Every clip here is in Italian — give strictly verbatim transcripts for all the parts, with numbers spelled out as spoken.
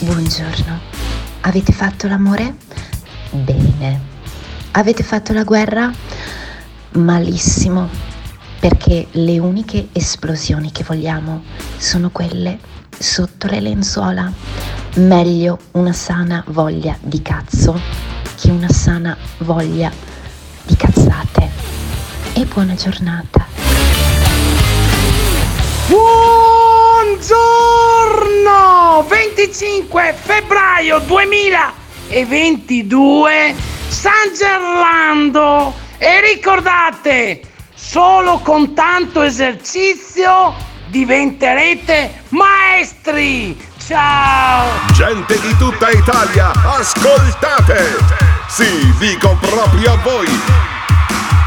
Buongiorno. Avete fatto l'amore? Bene. Avete fatto la guerra? Malissimo, perché le uniche esplosioni che vogliamo sono quelle sotto le lenzuola. Meglio una sana voglia di cazzo che una sana voglia di cazzate. E buona giornata. Buongiorno! venticinque febbraio duemilaventidue, San Gerlando! E ricordate, solo con tanto esercizio diventerete maestri! Ciao! Gente di tutta Italia, ascoltate! Sì, dico proprio a voi!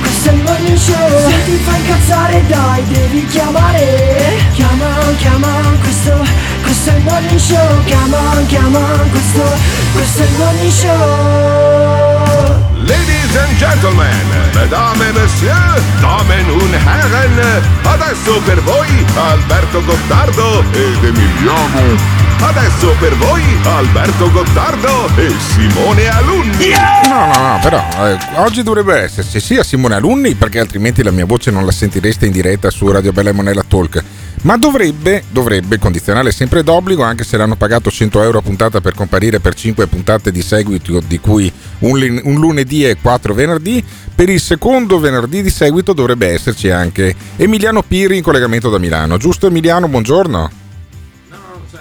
questo è il Morning Show. Se ti fai incazzare dai devi chiamare. Chiama, chiama, questo... questo è il Morning Show, come on, come on, questo, questo è il Morning Show. Ladies and gentlemen, mesdames et messieurs, damen und herren, adesso per voi Alberto Gottardo ed Emiliano. Adesso per voi Alberto Gottardo e Simone Alunni. Yeah! No, no, no, però eh, oggi dovrebbe esserci sia Simone Alunni, perché altrimenti la mia voce non la sentireste in diretta su Radio Bella e Monella Talk. Ma dovrebbe, dovrebbe, condizionale sempre d'obbligo, anche se l'hanno pagato cento euro a puntata per comparire per cinque puntate di seguito, di cui un, un lunedì e quattro venerdì, per il secondo venerdì di seguito dovrebbe esserci anche Emiliano Pirri in collegamento da Milano. Giusto Emiliano, buongiorno?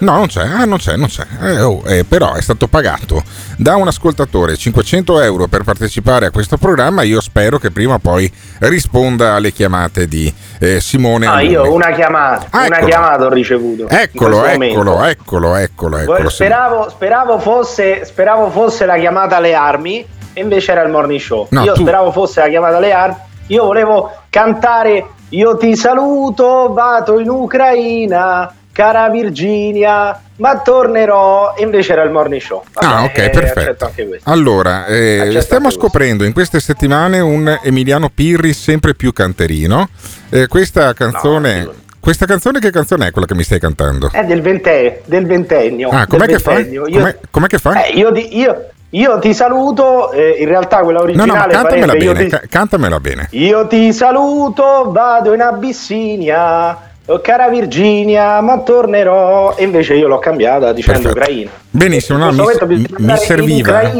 No, non c'è. No, non c'è, ah, non c'è, non c'è. Eh, oh, eh, però è stato pagato da un ascoltatore cinquecento euro per partecipare a questo programma. Io spero che prima o poi risponda alle chiamate di eh, Simone. Ah, Alunni. Io una chiamata, ah, una chiamata ho ricevuto. Eccolo, eccolo, eccolo, eccolo, eccolo. Speravo, speravo, fosse, speravo fosse la chiamata alle armi, e invece era il Morning Show. No, io tu... speravo fosse la chiamata alle armi. Io volevo cantare "Io ti saluto, vado in Ucraina, cara Virginia, ma tornerò", e invece era il Morning Show. Vabbè, ah, ok, eh, perfetto. Anche allora, eh, stiamo scoprendo questo. In queste settimane un Emiliano Pirri sempre più canterino. Eh, questa canzone, no, questa canzone, che canzone è quella che mi stai cantando? È del ventennio. Del ventennio. Ah, com'è del che ventennio. Fai? Com'è, com'è che fai? Eh, io, di, io, io ti saluto. Eh, in realtà quella originale. No, no, cantamela, parente, bene, io ti, cantamela bene. Io ti saluto, vado in Abissinia, cara Virginia, ma tornerò, e invece io l'ho cambiata dicendo Ucraina. Benissimo, no, mi, mi, mi serviva. In Ucraina,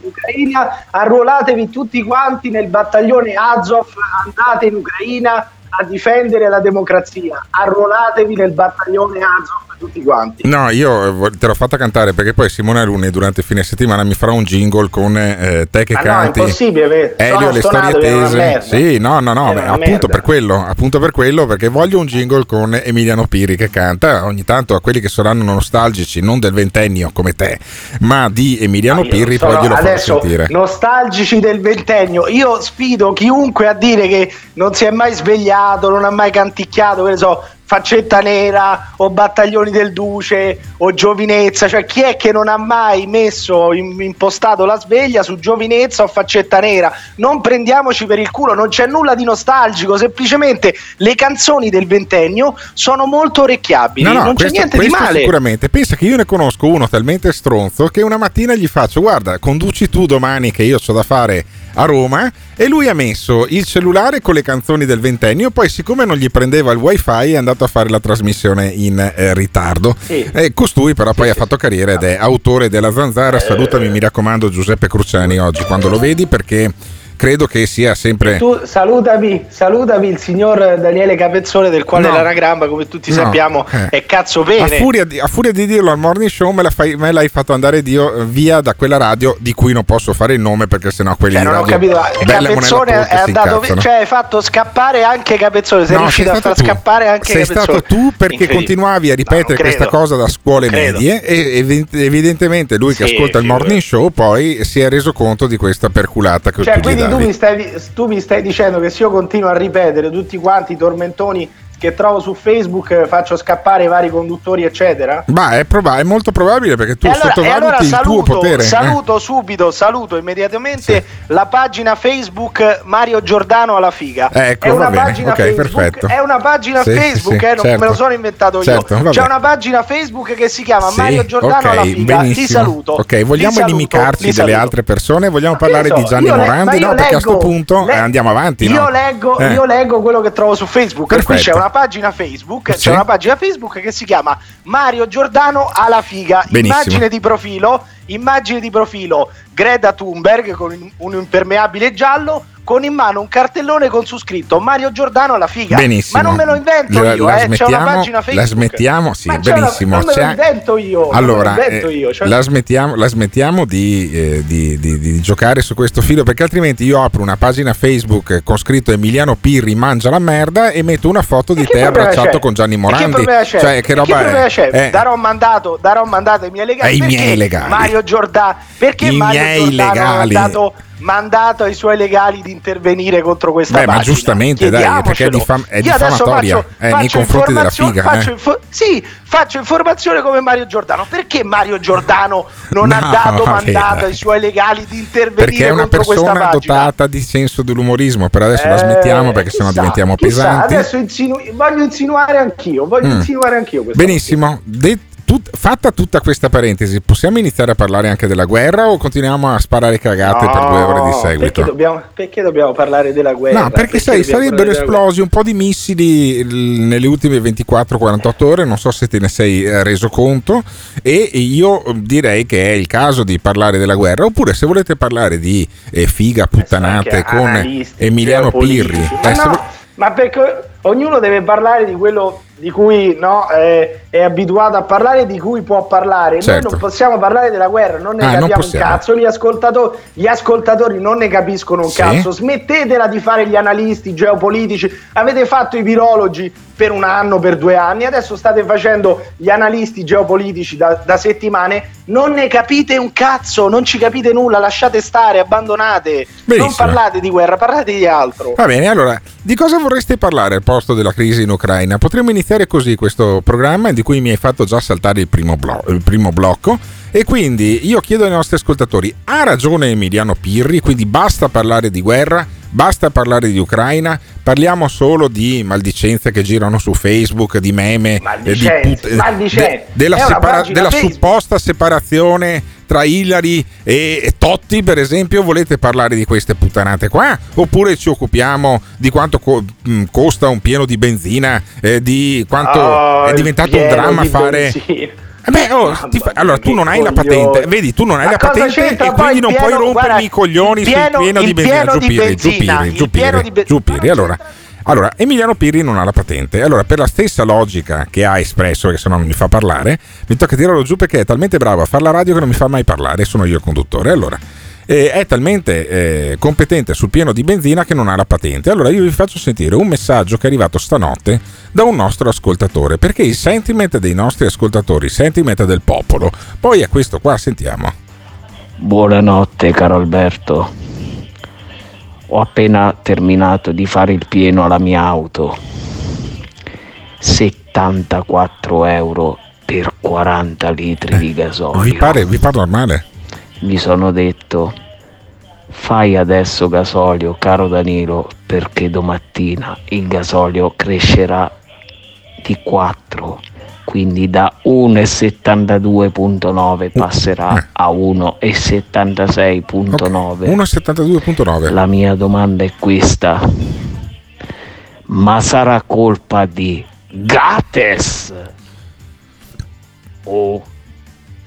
in Ucraina, arruolatevi tutti quanti nel battaglione Azov, andate in Ucraina a difendere la democrazia. Arruolatevi nel battaglione Azov tutti quanti. No, io te l'ho fatta cantare perché poi Simone Alunni durante il fine settimana mi farà un jingle con eh, te che ah canti. No, è impossibile. Elio, le storie tese. Sì, no, no, no, beh, appunto per quello, appunto per quello, perché voglio un jingle con Emiliano Pirri che canta ogni tanto a quelli che saranno nostalgici, non del ventennio come te, ma di Emiliano ah, Pirri, sono, poi glielo farò sentire. Nostalgici del ventennio. Io sfido chiunque a dire che non si è mai svegliato, non ha mai canticchiato, che ne so, Faccetta Nera o Battaglioni del Duce o Giovinezza, cioè chi è che non ha mai messo in, impostato la sveglia su Giovinezza o Faccetta Nera? Non prendiamoci per il culo, non c'è nulla di nostalgico, semplicemente le canzoni del ventennio sono molto orecchiabili, no, no, non questo, c'è niente di male sicuramente. Pensa che io ne conosco uno talmente stronzo che una mattina gli faccio: guarda, conduci tu domani che io c'ho da fare a Roma, e lui ha messo il cellulare con le canzoni del ventennio, poi siccome non gli prendeva il wifi è andato a fare la trasmissione in eh, ritardo, sì. E costui però poi sì, ha sì, fatto carriera ed è autore della Zanzara. Salutami eh, mi raccomando Giuseppe Cruciani oggi quando lo vedi, perché credo che sia sempre tu. Salutami, salutami il signor Daniele Capezzone, del quale no, l'anagramma, come tutti no, sappiamo, eh. è cazzo bene. A furia, di, a furia di dirlo al Morning Show me, la fai, me l'hai fatto andare Dio via da quella radio di cui non posso fare il nome perché sennò quelli cioè, non ho capito. Capezzone è andato via, cioè hai fatto scappare anche Capezzone, sei no, riuscito sei a far tu. scappare anche sei Capezzone. Sei stato tu perché continuavi a ripetere no, questa cosa da scuole medie e ev- evidentemente lui che sì, ascolta sì, il Morning Show poi si è reso conto di questa perculata che cioè, ho quindi Tu mi, stai, tu mi stai dicendo che se io continuo a ripetere tutti quanti i tormentoni che trovo su Facebook faccio scappare i vari conduttori eccetera? Ma è, proba- è molto probabile perché tu allora, sottovaluti allora saluto, il tuo potere. Saluto eh. subito, saluto immediatamente sì. la pagina Facebook Mario Giordano alla figa. Ecco, è una bene, pagina okay, Facebook, perfetto. È una pagina sì, Facebook, sì, eh, non certo. me lo sono inventato certo, io. C'è una pagina Facebook che si chiama sì, Mario Giordano okay, alla figa. Benissimo. Ti saluto. Ok, vogliamo saluto, inimicarci delle altre persone? Vogliamo parlare so, di Gianni Morandi? Le- no, leggo, perché a sto punto le- eh, andiamo avanti. Io no? leggo, eh. io leggo quello che trovo su Facebook. E qui c'è una pagina Facebook, sì. c'è una pagina Facebook che si chiama Mario Giordano alla figa. Benissimo. Immagine di profilo, immagine di profilo Greta Thunberg con un impermeabile giallo, con in mano un cartellone con su scritto Mario Giordano alla figa. Benissimo. Ma non me lo invento la, io, la eh. c'è una pagina Facebook. La smettiamo, sì, ma benissimo. Una, non me lo invento io. Allora, me lo invento io, cioè... la smettiamo, la smettiamo di, eh, di, di, di giocare su questo filo, perché altrimenti io apro una pagina Facebook con scritto Emiliano Pirri mangia la merda e metto una foto di te abbracciato c'è? con Gianni Morandi. Che c'è? Cioè, che roba che problema è? C'è? Eh. Darò mandato, darò mandato ai miei legali. Ai miei legali. Mario Giordano, perché I Mario miei Giordano legali. ha dato mandato ai suoi legali di intervenire contro questa Beh, pagina. Ma giustamente, dai, perché è, diffam- è diffamatoria faccio, eh, faccio nei confronti della figa. Faccio eh. info- sì, faccio informazione come Mario Giordano. Perché Mario Giordano non no, ha dato vabbè, mandato ai suoi legali di intervenire contro questa pagina? Perché è una persona dotata di senso dell'umorismo. Per adesso eh, la smettiamo perché chissà, sennò diventiamo chissà, pesanti. Adesso insinu- voglio insinuare anch'io. Voglio mm. insinuare anch'io Benissimo, detto. Tut, fatta tutta questa parentesi, possiamo iniziare a parlare anche della guerra o continuiamo a sparare cagate no, per due ore di seguito? Perché dobbiamo, perché dobbiamo parlare della guerra? No, perché, perché sai, sarebbero esplosi un po' di missili nelle ultime ventiquattro quarantotto ore, non so se te ne sei reso conto, e io direi che è il caso di parlare della guerra, oppure se volete parlare di eh, figa puttanate con Emiliano Pirri. Ma, eh, no, vo- ma perché ognuno deve parlare di quello... di cui no, eh, è abituato a parlare, di cui può parlare. Certo. Noi non possiamo parlare della guerra, non ne ah, capiamo non un cazzo, gli ascoltatori, gli ascoltatori non ne capiscono un sì. cazzo. Smettetela di fare gli analisti geopolitici, avete fatto i virologi per un anno, per due anni, adesso state facendo gli analisti geopolitici da, da settimane, non ne capite un cazzo, non ci capite nulla, lasciate stare, abbandonate. Benissimo. Non parlate di guerra, parlate di altro. Va bene, allora, di cosa vorreste parlare al posto della crisi in Ucraina? Potremmo iniziare così questo programma, di cui mi hai fatto già saltare il primo, blo- il primo blocco, e quindi io chiedo ai nostri ascoltatori: ha ragione Emiliano Pirri, quindi basta parlare di guerra? Basta parlare di Ucraina, parliamo solo di maldicenze che girano su Facebook, di meme, di put- de- della, separa- della supposta separazione tra Hillary e-, e Totti, per esempio. Volete parlare di queste puttanate qua? Oppure ci occupiamo di quanto co- costa un pieno di benzina, eh, di quanto oh, è diventato un dramma fare... Benzina. Beh, oh, fa... allora tu non hai coglione. la patente, vedi, tu non hai la patente e quindi non pieno, puoi rompermi guarda, i coglioni pieno, sul pieno di benzina. Giù Pirri, giù Pirri, giù Pirri, allora. Allora, Emiliano Pirri non ha la patente. Allora, per la stessa logica che ha espresso, che se no non mi fa parlare, mi tocca tirarlo giù perché è talmente bravo a fare la radio che non mi fa mai parlare, sono io il conduttore. Allora, eh, è talmente eh, competente sul pieno di benzina che non ha la patente. Allora io vi faccio sentire un messaggio che è arrivato stanotte da un nostro ascoltatore, perché il sentiment dei nostri ascoltatori, il sentiment del popolo, poi è questo qua, sentiamo. Buonanotte caro Alberto. Ho appena terminato di fare il pieno alla mia auto, settantaquattro euro per quaranta litri eh, di gasolio. Vi pare, vi parlo male? Mi sono detto, fai adesso gasolio caro Danilo, perché domattina il gasolio crescerà di quattro, quindi da uno virgola settantadue virgola nove passerà eh. a uno virgola settantasei virgola nove. Okay. uno virgola settantadue virgola nove. La mia domanda è questa: ma sarà colpa di Gates o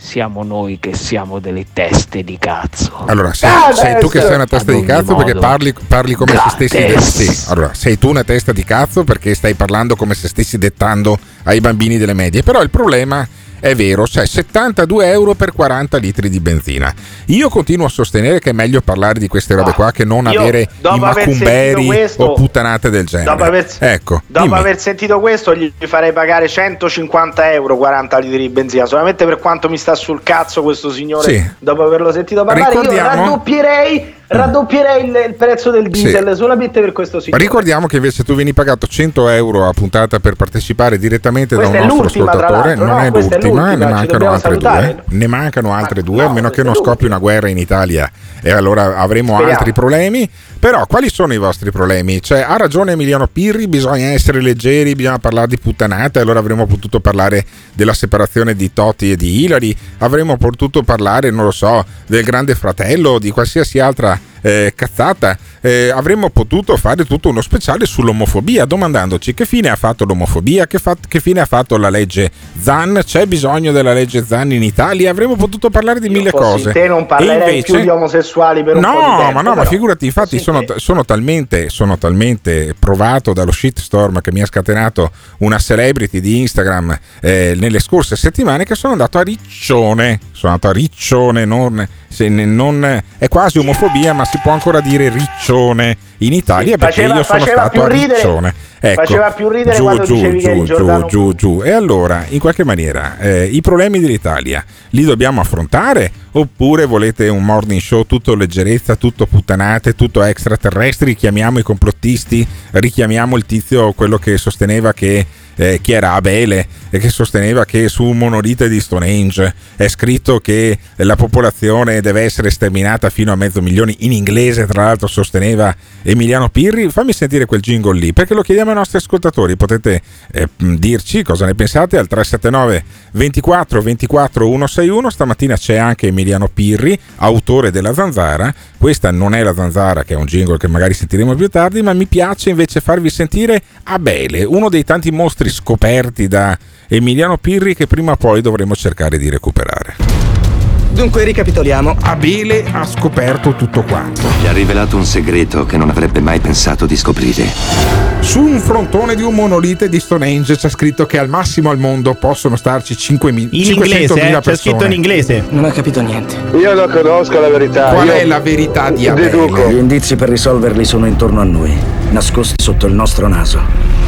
siamo noi che siamo delle teste di cazzo? Allora, sei, sei tu che sei una testa di cazzo modo, perché parli, parli come Gates. se stessi de- sì. Allora, sei tu una testa di cazzo perché stai parlando come se stessi dettando ai bambini delle medie. Però il problema è vero, cioè settantadue euro per quaranta litri di benzina. Io continuo a sostenere che è meglio parlare di queste robe qua che non Io, avere i macumberi questo, o puttanate del genere. Dopo aver, ecco, dopo dimmi. aver sentito questo gli farei pagare centocinquanta euro quaranta litri di benzina, solamente per quanto mi sta sul cazzo questo signore, sì. Dopo averlo sentito parlare. Ricordiamo, io raddoppierei raddoppierei il, il prezzo del diesel, sì, solamente per questo signore. Ricordiamo che invece tu vieni pagato cento euro a puntata per partecipare direttamente questa da un nostro ascoltatore, non no, è l'ultima. Ma ne mancano altre salutare. due, ne mancano altre due, no, a meno che non scoppi una guerra in Italia e allora avremo Speriamo. altri problemi. Però quali sono i vostri problemi? Cioè, ha ragione Emiliano Pirri, bisogna essere leggeri, bisogna parlare di puttanate, allora avremmo potuto parlare della separazione di Totti e di Hillary, avremmo potuto parlare, non lo so, del Grande Fratello, di qualsiasi altra Eh, cazzata, eh, avremmo potuto fare tutto uno speciale sull'omofobia, domandandoci che fine ha fatto l'omofobia, che, fa- che fine ha fatto la legge Zan, c'è bisogno della legge Zan in Italia, avremmo potuto parlare di Io mille cose. Te non parlerei invece più di omosessuali per un no, po' di tempo, ma no, però. ma figurati, infatti sì, sono, sono, talmente, sono talmente provato dallo shitstorm che mi ha scatenato una celebrity di Instagram eh, nelle scorse settimane che sono andato a riccione, sono andato a riccione, non, se ne, non è quasi omofobia, ma si può ancora dire riccione in Italia, sì, perché faceva, io sono stato a ridere, riccione. Ecco, faceva più ridere giù, quando giù, dicevi giù, che Giordano... giù, giù, giù. E allora, in qualche maniera, eh, i problemi dell'Italia li dobbiamo affrontare? Oppure volete un morning show tutto leggerezza, tutto puttanate, tutto extraterrestri? Chiamiamo i complottisti, richiamiamo il tizio, quello che sosteneva che eh, chi era Abele e che sosteneva che su un monolite di Stonehenge è scritto che la popolazione deve essere sterminata fino a mezzo milione, in inglese tra l'altro sosteneva Emiliano Pirri. Fammi sentire quel jingle lì, perché lo chiediamo ai nostri ascoltatori. Potete eh, dirci cosa ne pensate al tre sette nove ventiquattro ventiquattro centosessantuno. Stamattina c'è anche Emiliano Pirri, autore della Zanzara. Questa non è la Zanzara, che è un jingle che magari sentiremo più tardi, ma mi piace invece farvi sentire Abele, uno dei tanti mostri scoperti da Emiliano Pirri che prima o poi dovremo cercare di recuperare. Dunque ricapitoliamo. Abele ha scoperto tutto quanto. Gli ha rivelato un segreto che non avrebbe mai pensato di scoprire. Su un frontone di un monolite di Stonehenge c'è scritto che al massimo al mondo possono starci cinquemila in inglese, eh? Persone. C'è scritto in inglese. Non ho capito niente. Io non conosco la verità. Qual Io è la verità di Abele? Deduco. Gli indizi per risolverli sono intorno a noi, nascosti sotto il nostro naso.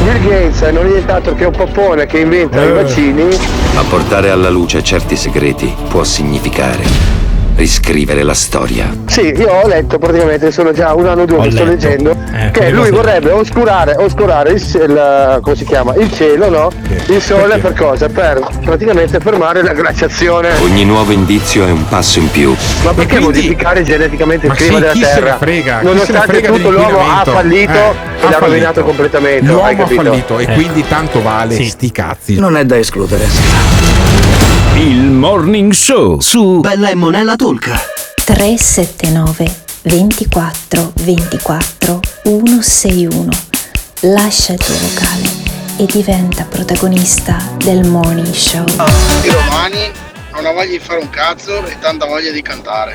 Bill Gates non è nient'altro che un popone che inventa eh. i vaccini. Ma portare alla luce certi segreti può significare riscrivere la storia. Sì, io ho letto praticamente, sono già un anno o due ho che letto. sto leggendo eh, che lui vorrebbe oscurare, oscurare il, il, come si chiama? il cielo, no? Okay. Il sole okay. per cosa? Per praticamente fermare la glaciazione. Ogni nuovo indizio è un passo in più. Ma perché quindi modificare geneticamente il clima sì, della Terra? Frega, nonostante tutto l'uomo ha fallito. Eh. l'ha fallito. rovinato completamente. L'uomo ha fallito e ecco. quindi tanto vale sì. sti cazzi. Non è da escludere. Il Morning Show su Bella e Monella Talk. Tre sette nove, due quattro, due quattro, uno sei uno. Lascia il tuo vocale e diventa protagonista del Morning Show. I romani non ho voglia di fare un cazzo e tanta voglia di cantare.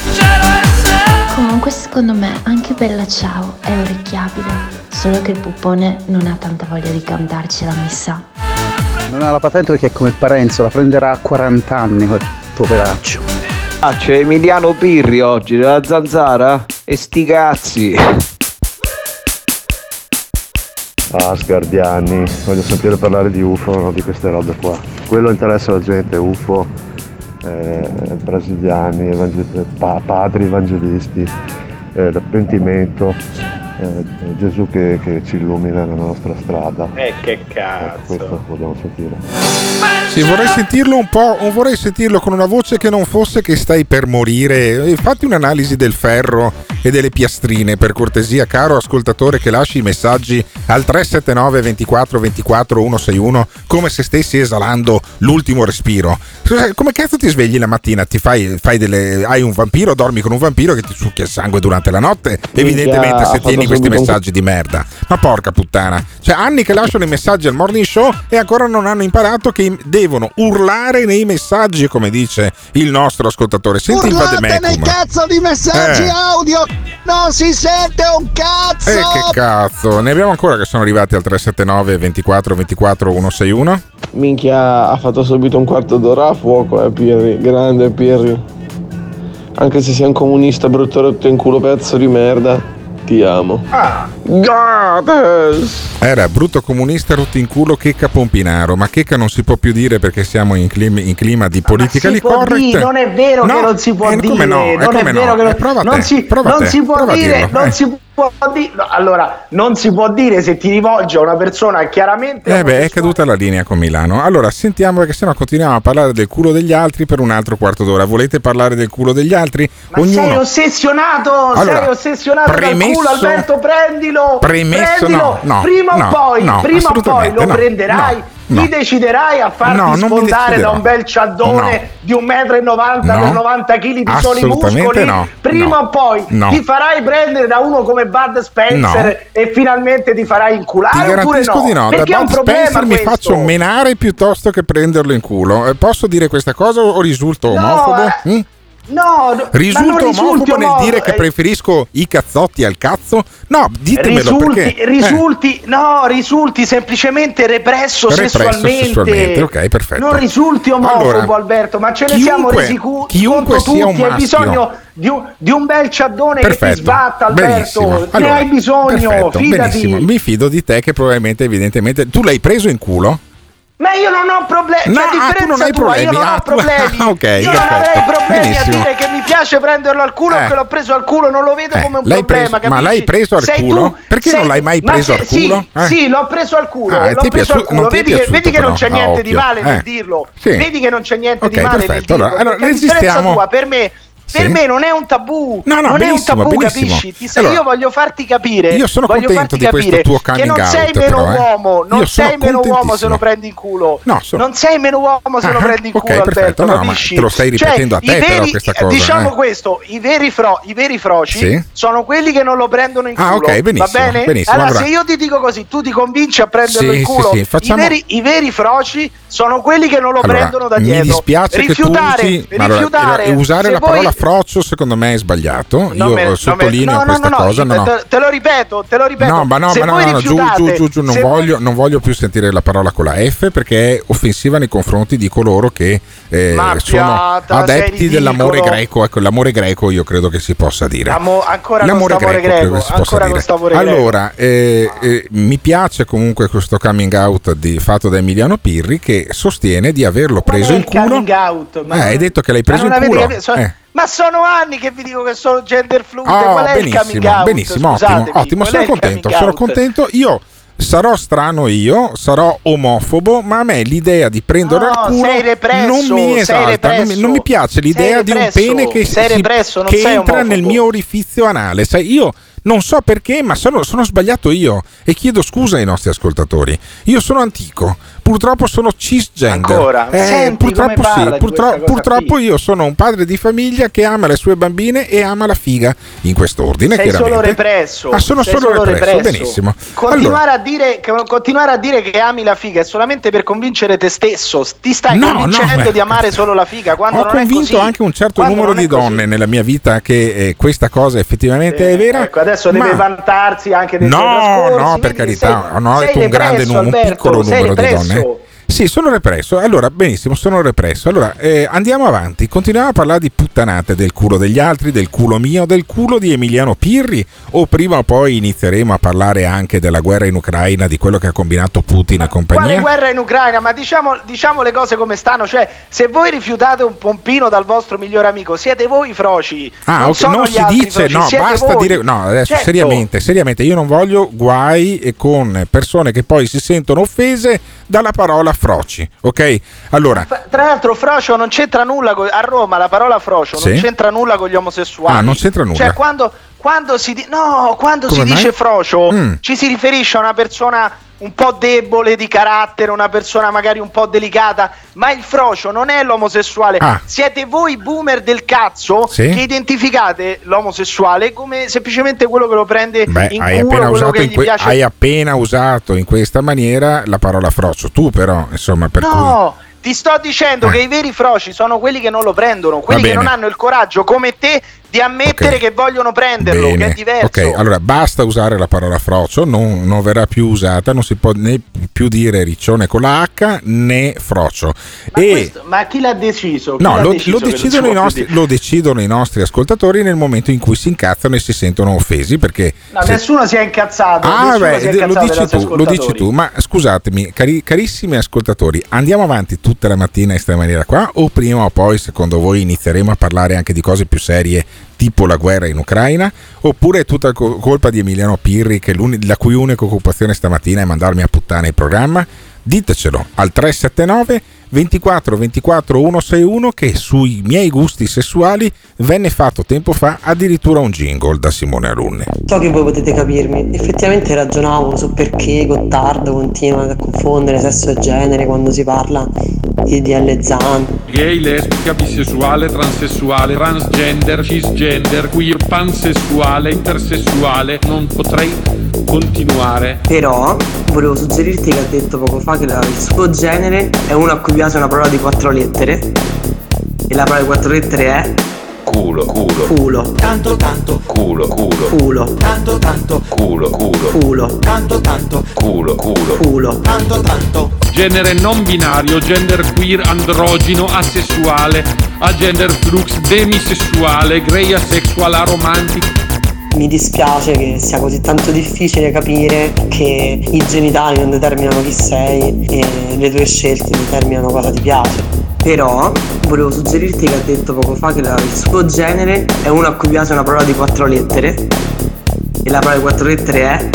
Comunque secondo me anche Bella Ciao è orecchiabile, solo che il puppone non ha tanta voglia di cantarcela, mi sa. Non ha la patente perché è come Parenzo, la prenderà a quaranta anni quel poveraccio. Ah, c'è Emiliano Pirri oggi della Zanzara? E sti cazzi! Ah, sgardiani, voglio sentire parlare di U F O, non di queste robe qua. Quello interessa la gente, U F O, eh, brasiliani, evangel- pa- padri evangelisti, eh, pentimento, eh, Gesù che, che ci illumina la nostra strada. Eh, che cazzo! Eh, questo vogliamo sentire. Sì, vorrei sentirlo un po', vorrei sentirlo con una voce che non fosse che stai per morire. Fatti un'analisi del ferro e delle piastrine, per cortesia, caro ascoltatore, che lasci i messaggi al tre sette nove, due quattro, due quattro, uno sei uno come se stessi esalando l'ultimo respiro. Come cazzo ti svegli la mattina? Ti fai, fai delle, hai un vampiro, dormi con un vampiro che ti succhia il sangue durante la notte? Evidentemente, se tieni questi messaggi di merda. Ma porca puttana, cioè anni che lasciano i messaggi al Morning Show e ancora non hanno imparato che devono urlare nei messaggi, come dice il nostro ascoltatore. Senti, urlate nei cazzo di messaggi eh. audio. Non si sente un cazzo! E eh, che cazzo! Ne abbiamo ancora che sono arrivati al tre sette nove, due quattro, due quattro, uno sei uno. Minchia, ha fatto subito un quarto d'ora a fuoco, eh, Pirri. Grande Pirri. Anche se sei un comunista brutto rotto in culo, pezzo di merda, ti amo. Ah. Era brutto comunista rotto in culo Checca Pompinaro, ma Checca non si può più dire perché siamo in clima, in clima di politica di correct. Dire, non è vero no, che non si può eh, dire, no, eh, non è vero no. che non, eh, prova non, te, si, prova non te, si può prova dire, dirlo, non eh. si può No, allora, non si può dire se ti rivolge a una persona chiaramente. Eh beh, è caduta la linea con Milano. Allora, sentiamo, perché sennò continuiamo a parlare del culo degli altri per un altro quarto d'ora. Volete parlare del culo degli altri? Ma Ognuno... sei ossessionato, allora, sei ossessionato premesso, dal culo, Alberto, prendilo. Premesso, prendilo. No, no, prima no, o poi, no, prima o poi lo no, prenderai. No. No. Ti deciderai a farti no, sfondare da un bel ciaddone no. di un metro e novanta no. per novanta chili di soli muscoli no. prima no. o poi no. ti farai prendere da uno come Bud Spencer no. e finalmente ti farai inculare, ti oppure no? Di no. Perché da è un Bud problema Spencer questo. Mi faccio menare piuttosto che prenderlo in culo, eh, posso dire questa cosa o risulto omofobo? No, eh. mm? No, risulto omofobo nel dire che preferisco i cazzotti al cazzo? No, ditemelo risulti, perché risulti, eh. no, risulti semplicemente represso, represso sessualmente. sessualmente Ok, perfetto. Non risulti omofobo, allora, Alberto, ma ce ne chiunque, siamo resi cu- chiunque conto sia tutti, un hai bisogno di un, di un bel ciaddone perfetto, che ti sbatta, Alberto, benissimo. Allora, ne hai bisogno, perfetto, fidati. Benissimo. Mi fido di te che probabilmente evidentemente tu l'hai preso in culo. Ma io non ho problemi, no, cioè, ah, tu non hai tua, problemi, io non ah, ho problemi. Ah, okay, io perfetto. non avrei problemi Benissimo. a dire che mi piace prenderlo al culo eh. che l'ho preso al culo, non lo vedo eh. come un l'hai problema. Preso, ma l'hai preso al sei culo? Tu, Perché sei... non l'hai mai preso al culo? Sì, eh. sì, l'ho preso al culo, ah, l'ho preso al culo. Vedi, piaciuto, che, vedi che non c'è niente ah, di male eh. nel dirlo. Sì. Vedi che non c'è niente okay, di male perfetto. nel dirlo. Allora, allora resistiamo. Tua, per me Per sì. me non è un tabù, no, no, non è un tabù, benissimo. capisci? Ti allora, io voglio farti capire, io sono contento di questo tuo coming out, che non sei out, meno però, uomo, eh. non io sei meno uomo se lo prendi in culo, no, sono... non sei meno uomo se ah, lo prendi in okay, culo, perfetto, Alberto, no, capisci? Ma te lo stai ripetendo cioè, a te veri, però questa cosa. Diciamo eh. questo, i veri, fro, i veri froci sì. sono quelli che non lo prendono in culo, ah, okay, va bene? Benissimo, allora, allora se io ti dico così, tu ti convinci a prenderlo in culo, i veri froci sono quelli che non lo prendono da dietro. Mi dispiace che tu usi, usare la parola frocio secondo me è sbagliato, non io me, sottolineo me, no, questa no, no, cosa no, no. Te, te lo ripeto, te lo ripeto no ma no, ma no, no, no giù, giù, giù, giù non, voglio, voi... non voglio più sentire la parola con la F perché è offensiva nei confronti di coloro che eh, ma sono piata, adepti dell'amore greco. Ecco, l'amore greco io credo che si possa dire Amo, ancora l'amore greco, greco si ancora possa dire. Allora eh, eh, mi piace comunque questo coming out di, fatto da Emiliano Pirri, che sostiene di averlo preso in culo. Out, ma eh, hai detto che l'hai preso in culo. Ma sono anni che vi dico che sono gender fluid. Oh, qual è benissimo, il coming out? Benissimo, Scusatemi, ottimo, ottimo. Sono contento, sono contento. Io sarò strano, io sarò omofobo, ma a me l'idea di prendere no, al culo represso, non mi esalta, non mi, non mi piace l'idea represso, di un pene che, si, represso, che entra nel mio orifizio anale. Sai, io Non so perché, ma sono, sono sbagliato io e chiedo scusa ai nostri ascoltatori. Io sono antico, purtroppo sono cisgender. Ancora? Eh, Senti, purtroppo sì, purtro- purtroppo qui. Io sono un padre di famiglia che ama le sue bambine e ama la figa, in quest'ordine. Sei chiaramente. Solo represso. Ah, sono Sei solo, solo represso. represso, benissimo. Continuare, allora. a dire, continuare a dire che ami la figa è solamente per convincere te stesso. Ti stai no, convincendo no, di amare solo la figa quando Ho non convinto è così. Anche un certo quando numero di donne così. Nella mia vita che eh, questa cosa effettivamente eh, è vera. Ecco, adesso ma... deve vantarsi anche dei no, suoi trascorsi. No, no, per carità, sei, no, sei è un grande numero, un piccolo numero di donne. Sì, sono represso. Allora, benissimo, sono represso. Allora, eh, andiamo avanti. Continuiamo a parlare di puttanate, del culo degli altri, del culo mio, del culo di Emiliano Pirri. O prima o poi inizieremo a parlare anche della guerra in Ucraina, di quello che ha combinato Putin ma e compagnia. Quale guerra in Ucraina? Ma diciamo, diciamo le cose come stanno. Cioè, se voi rifiutate un pompino dal vostro migliore amico, siete voi froci. Ah, non, okay, non si dice, froci, no, basta voi. dire... No, adesso, certo. seriamente, seriamente, io non voglio guai con persone che poi si sentono offese dalla parola froci, ok? Allora, tra l'altro frocio non c'entra nulla co- a Roma la parola frocio sì? non c'entra nulla con gli omosessuali. Ah, non c'entra nulla. Cioè quando, quando si di- no, quando Come si mai? dice frocio mm. ci si riferisce a una persona un po' debole di carattere, una persona magari un po' delicata, ma il frocio non è l'omosessuale. Ah. Siete voi boomer del cazzo sì? che identificate l'omosessuale come semplicemente quello che lo prende Beh, in hai culo, appena usato che in que- piace. Hai appena usato in questa maniera la parola frocio, tu però, insomma, per No! Cui... Ti sto dicendo ah. che i veri froci sono quelli che non lo prendono, quelli che non hanno il coraggio come te di ammettere okay. che vogliono prenderlo, Bene. che è diverso. Ok, allora basta usare la parola frocio, non, non verrà più usata, non si può né più dire riccione con la H né frocio. Ma, e... questo, ma chi l'ha deciso? Chi no, l'ha lo, deciso lo, decidono i nostri, lo decidono i nostri ascoltatori nel momento in cui si incazzano e si sentono offesi, perché no, se... nessuno si è incazzato. Ah, beh, si è incazzato lo, dici tu, lo dici tu, ma scusatemi, cari, carissimi ascoltatori, andiamo avanti tutti tutta la mattina in questa maniera qua, o prima o poi secondo voi inizieremo a parlare anche di cose più serie tipo la guerra in Ucraina, oppure è tutta colpa di Emiliano Pirri che la cui unica occupazione stamattina è mandarmi a puttane il programma? Ditecelo al tre sette nove, due quattro due quattro uno sei uno, che sui miei gusti sessuali venne fatto tempo fa addirittura un jingle da Simone Alunni. So che voi potete capirmi, effettivamente ragionavo su perché Gottardo continua a confondere sesso e genere quando si parla di D L Zan. Gay, lesbica, bisessuale, transessuale, transgender, cisgender, queer, pansessuale, intersessuale, non potrei continuare. Però volevo suggerirti che ha detto poco fa che il suo genere è uno a cui piace una parola di quattro lettere, e la parola di quattro lettere è culo, culo, culo, tanto tanto, culo, culo, culo, tanto tanto, culo, culo, culo, tanto tanto, culo, culo, culo, tanto tanto. Genere non binario, gender queer, androgino, asessuale, agender flux, demisessuale, grey asexual, aromantic. Mi dispiace che sia così tanto difficile capire che i genitali non determinano chi sei e le tue scelte determinano cosa ti piace. Però volevo suggerirti che ha detto poco fa che la, il suo genere è uno a cui piace una parola di quattro lettere, e la parola di quattro lettere è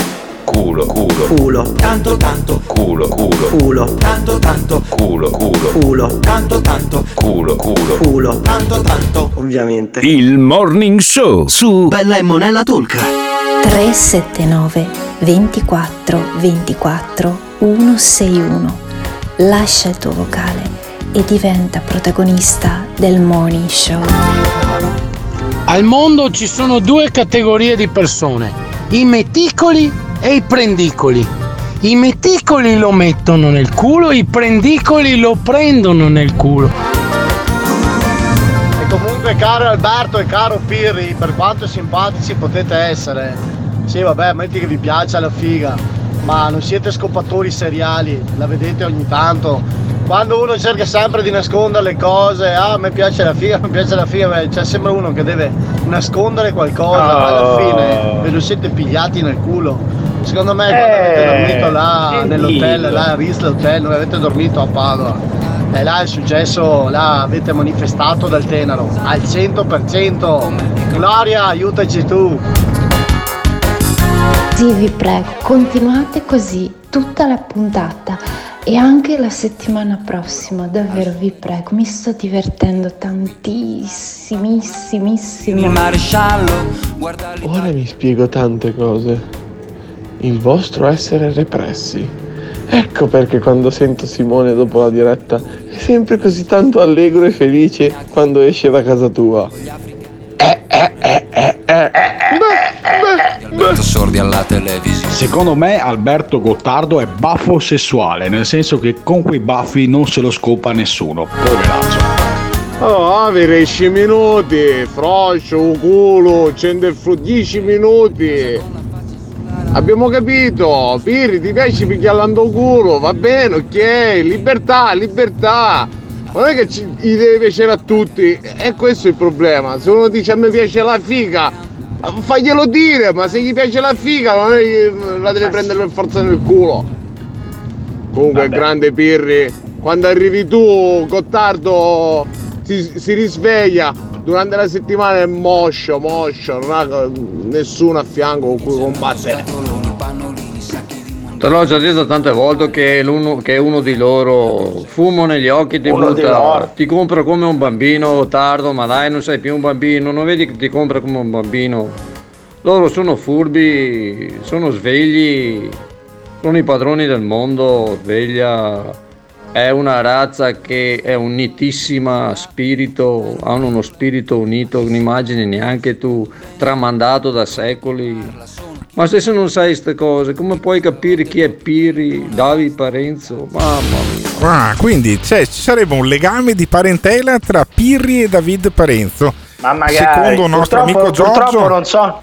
culo, culo, culo, tanto tanto, culo, culo, culo, tanto tanto, culo, culo, culo, tanto tanto, culo, culo, culo, tanto tanto. Ovviamente il Morning Show su Bella e Monella Talk. Tre sette nove, due quattro due quattro, uno sei uno. Lascia il tuo vocale e diventa protagonista del Morning Show. Al mondo ci sono due categorie di persone: i meticoli e i prendicoli. I meticoli lo mettono nel culo, i prendicoli lo prendono nel culo. E comunque, caro Alberto e caro Pirri, per quanto simpatici potete essere, sì vabbè, metti che vi piaccia la figa, ma non siete scopatori seriali, la vedete ogni tanto. Quando uno cerca sempre di nascondere le cose, ah mi piace la figa, mi piace la figa, beh, c'è sempre uno che deve nascondere qualcosa, oh. Alla fine ve lo siete pigliati nel culo. Secondo me quando eh, avete dormito là gentile. Nell'hotel, là a Riesla Hotel, dove avete dormito a Padova, e là è successo, là avete manifestato dal tenero, al cento per cento. Gloria, aiutaci tu. Sì, vi prego, continuate così tutta la puntata. e anche la settimana prossima, davvero vi prego, mi sto divertendo tantissimissimo. Ora mi spiego tante cose, il vostro essere repressi. Ecco perché quando sento Simone dopo la diretta è sempre così tanto allegro e felice quando esce da casa tua. Eh, eh, eh, eh, eh, Alberto Sordi alla televisione. Secondo me Alberto Gottardo è baffo sessuale, nel senso che con quei baffi non se lo scopa nessuno. Poveraccio. Oh, avere dieci minuti, froscio, un culo, dieci minuti. Abbiamo capito, Pirri, ti piace picchiallando culo, va bene, ok, libertà, libertà. Ma non è che ci, gli deve piacere a tutti, e questo è il problema. Se uno dice a me piace la figa, faglielo dire, ma se gli piace la figa non è, la deve prendere per forza nel culo. Comunque, vabbè. Grande Pirri, quando arrivi tu, Gottardo si, si risveglia. Durante la settimana è moscio, moscio, non nessuno a fianco con cui combattere. Te l'ho già detto tante volte che, che uno di loro, fumo negli occhi, ti butta, ti compra come un bambino, tardo, ma dai, non sei più un bambino, non vedi che ti compra come un bambino. Loro sono furbi, sono svegli, sono i padroni del mondo, sveglia. È una razza che è unitissima, spirito, hanno uno spirito unito, non immagini neanche tu, tramandato da secoli. Ma se, se non sai queste cose, come puoi capire chi è Pirri, David Parenzo? Mamma mia. Ah, quindi cioè, ci sarebbe un legame di parentela tra Pirri e David Parenzo. Ma magari, secondo il nostro amico Giorgio. Purtroppo non so.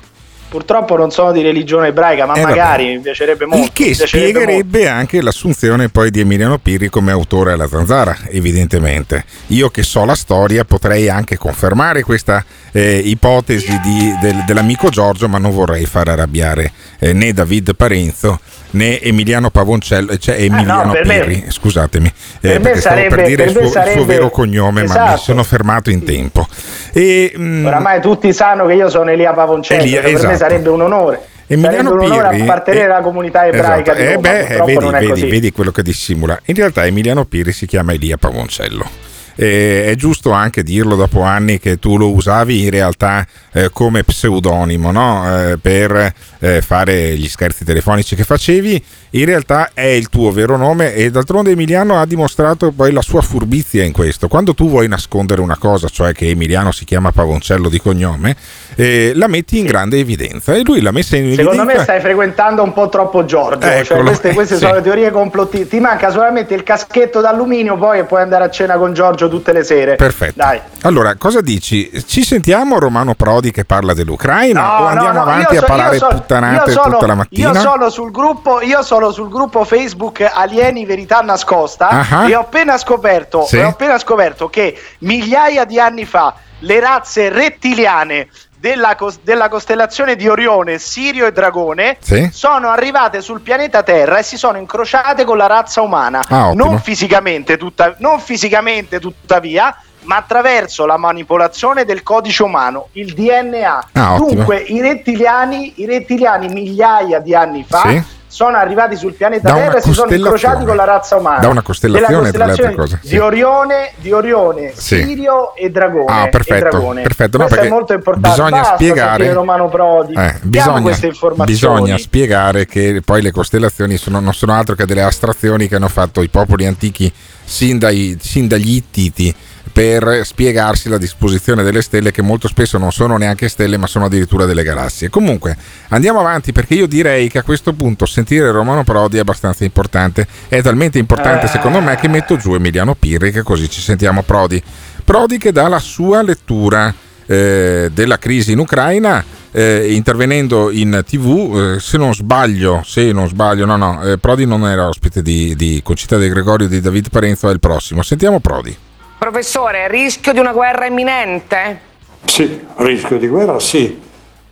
Purtroppo non sono di religione ebraica, ma eh, magari mi piacerebbe molto. Il che spiegherebbe molto. Anche l'assunzione poi di Emiliano Pirri come autore alla Zanzara, evidentemente. Io che so la storia potrei anche confermare questa eh, ipotesi di, del, dell'amico Giorgio, ma non vorrei far arrabbiare eh, né David Parenzo né Emiliano Pavoncello, cioè Emiliano ah no, Pirri, me, scusatemi, per, eh, me sarebbe, per dire per il, suo, sarebbe, il suo vero cognome, esatto. Ma mi sono fermato in tempo. E, mh, oramai tutti sanno che io sono Elia Pavoncello, Elia, esatto. Per me sarebbe un onore. Emiliano sarebbe un onore Pirri, appartenere eh, alla comunità ebraica, esatto. Di Roma, eh beh, vedi, non è vedi, così. Vedi quello che dissimula. In realtà Emiliano Pirri si chiama Elia Pavoncello. Eh, è giusto anche dirlo dopo anni che tu lo usavi in realtà eh, come pseudonimo, no? eh, per eh, fare gli scherzi telefonici che facevi, in realtà è il tuo vero nome, e d'altronde Emiliano ha dimostrato poi la sua furbizia in questo. Quando tu vuoi nascondere una cosa, cioè che Emiliano si chiama Pavoncello di cognome, eh, la metti in grande evidenza, e lui l'ha messa in evidenza. Secondo me stai frequentando un po' troppo Giorgio, cioè queste, queste eh, sono sì. Le teorie complottiste. Ti manca solamente il caschetto d'alluminio poi, e puoi andare a cena con Giorgio tutte le sere. Perfetto. Dai. Allora, cosa dici? Ci sentiamo Romano Prodi che parla dell'Ucraina, no, o andiamo no, no, avanti so, a parlare so, puttanate sono, tutta la mattina? Io sono sul gruppo, io sono sul gruppo Facebook Alieni Verità Nascosta, uh-huh. e ho appena scoperto, sì. ho appena scoperto che migliaia di anni fa le razze rettiliane della, cos- della costellazione di Orione, Sirio e Dragone, sì. sono arrivate sul pianeta Terra e si sono incrociate con la razza umana, ah, non, fisicamente, tutta- non fisicamente tuttavia, ma attraverso la manipolazione del codice umano, il D N A. Ah, dunque i rettiliani, i rettiliani migliaia di anni fa, sì. sono arrivati sul pianeta Terra e si sono incrociati con la razza umana. Da una costellazione, tra le altre cose. Sì. Di Orione, di Orione sì. Sirio e Dragone. Ah, perfetto. E Dragone. Perfetto. No, questo è molto importante. Bisogna Basta spiegare. Romano Prodi. Eh, bisogna, queste informazioni. Bisogna spiegare che poi le costellazioni sono, non sono altro che delle astrazioni che hanno fatto i popoli antichi sin, dai, sin dagli Ittiti, per spiegarsi la disposizione delle stelle, che molto spesso non sono neanche stelle ma sono addirittura delle galassie. Comunque andiamo avanti, perché io direi che a questo punto sentire Romano Prodi è abbastanza importante, è talmente importante secondo me che metto giù Emiliano Pirri, che così ci sentiamo Prodi Prodi che dà la sua lettura eh, della crisi in Ucraina, eh, intervenendo in tivù, eh, se non sbaglio se non sbaglio no no eh, Prodi non era ospite di, di Concita De Gregorio, di David Parenzo è il prossimo. Sentiamo Prodi. Professore, rischio di una guerra imminente? Sì, rischio di guerra sì,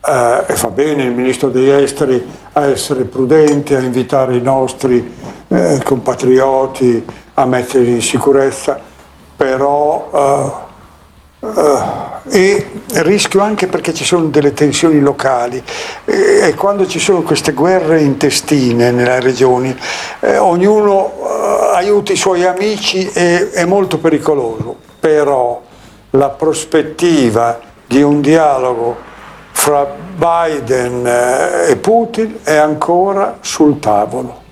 eh, e fa bene il ministro degli esteri a essere prudente, a invitare i nostri eh, compatrioti a metterli in sicurezza, però eh, eh, e rischio anche perché ci sono delle tensioni locali, e, e quando ci sono queste guerre intestine nelle regioni, eh, ognuno eh, aiuta i suoi amici e è molto pericoloso, però la prospettiva di un dialogo fra Biden e Putin è ancora sul tavolo.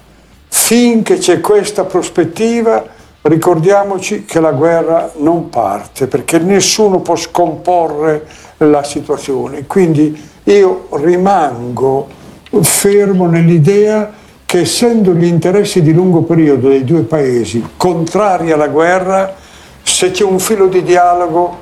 Finché c'è questa prospettiva, ricordiamoci che la guerra non parte, perché nessuno può scomporre la situazione. Quindi io rimango fermo nell'idea che, essendo gli interessi di lungo periodo dei due paesi contrari alla guerra, se c'è un filo di dialogo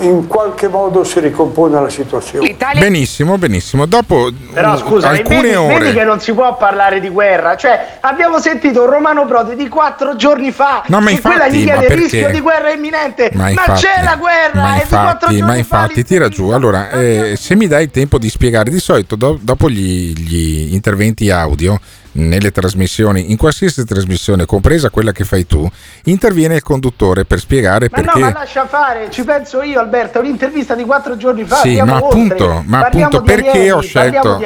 in qualche modo si ricompone la situazione. L'Italia... Benissimo, benissimo. Dopo Però, scusa, alcune vedi, ore. Vedi che non si può parlare di guerra. Cioè, abbiamo sentito Romano Prodi di quattro giorni fa no, ma infatti, che quella gli chiede il rischio di guerra imminente. Ma, infatti, ma c'è la guerra! Ma infatti, ma infatti tira giù. Allora, eh, se mi dai il tempo di spiegare, di solito do, dopo gli, gli interventi audio nelle trasmissioni, in qualsiasi trasmissione, compresa quella che fai tu, interviene il conduttore per spiegare ma perché. Ma no, ma lascia fare, ci penso io, Alberto. Un'intervista di quattro giorni fa. Sì, ma appunto, oltre. ma appunto perché alieni, ho scelto.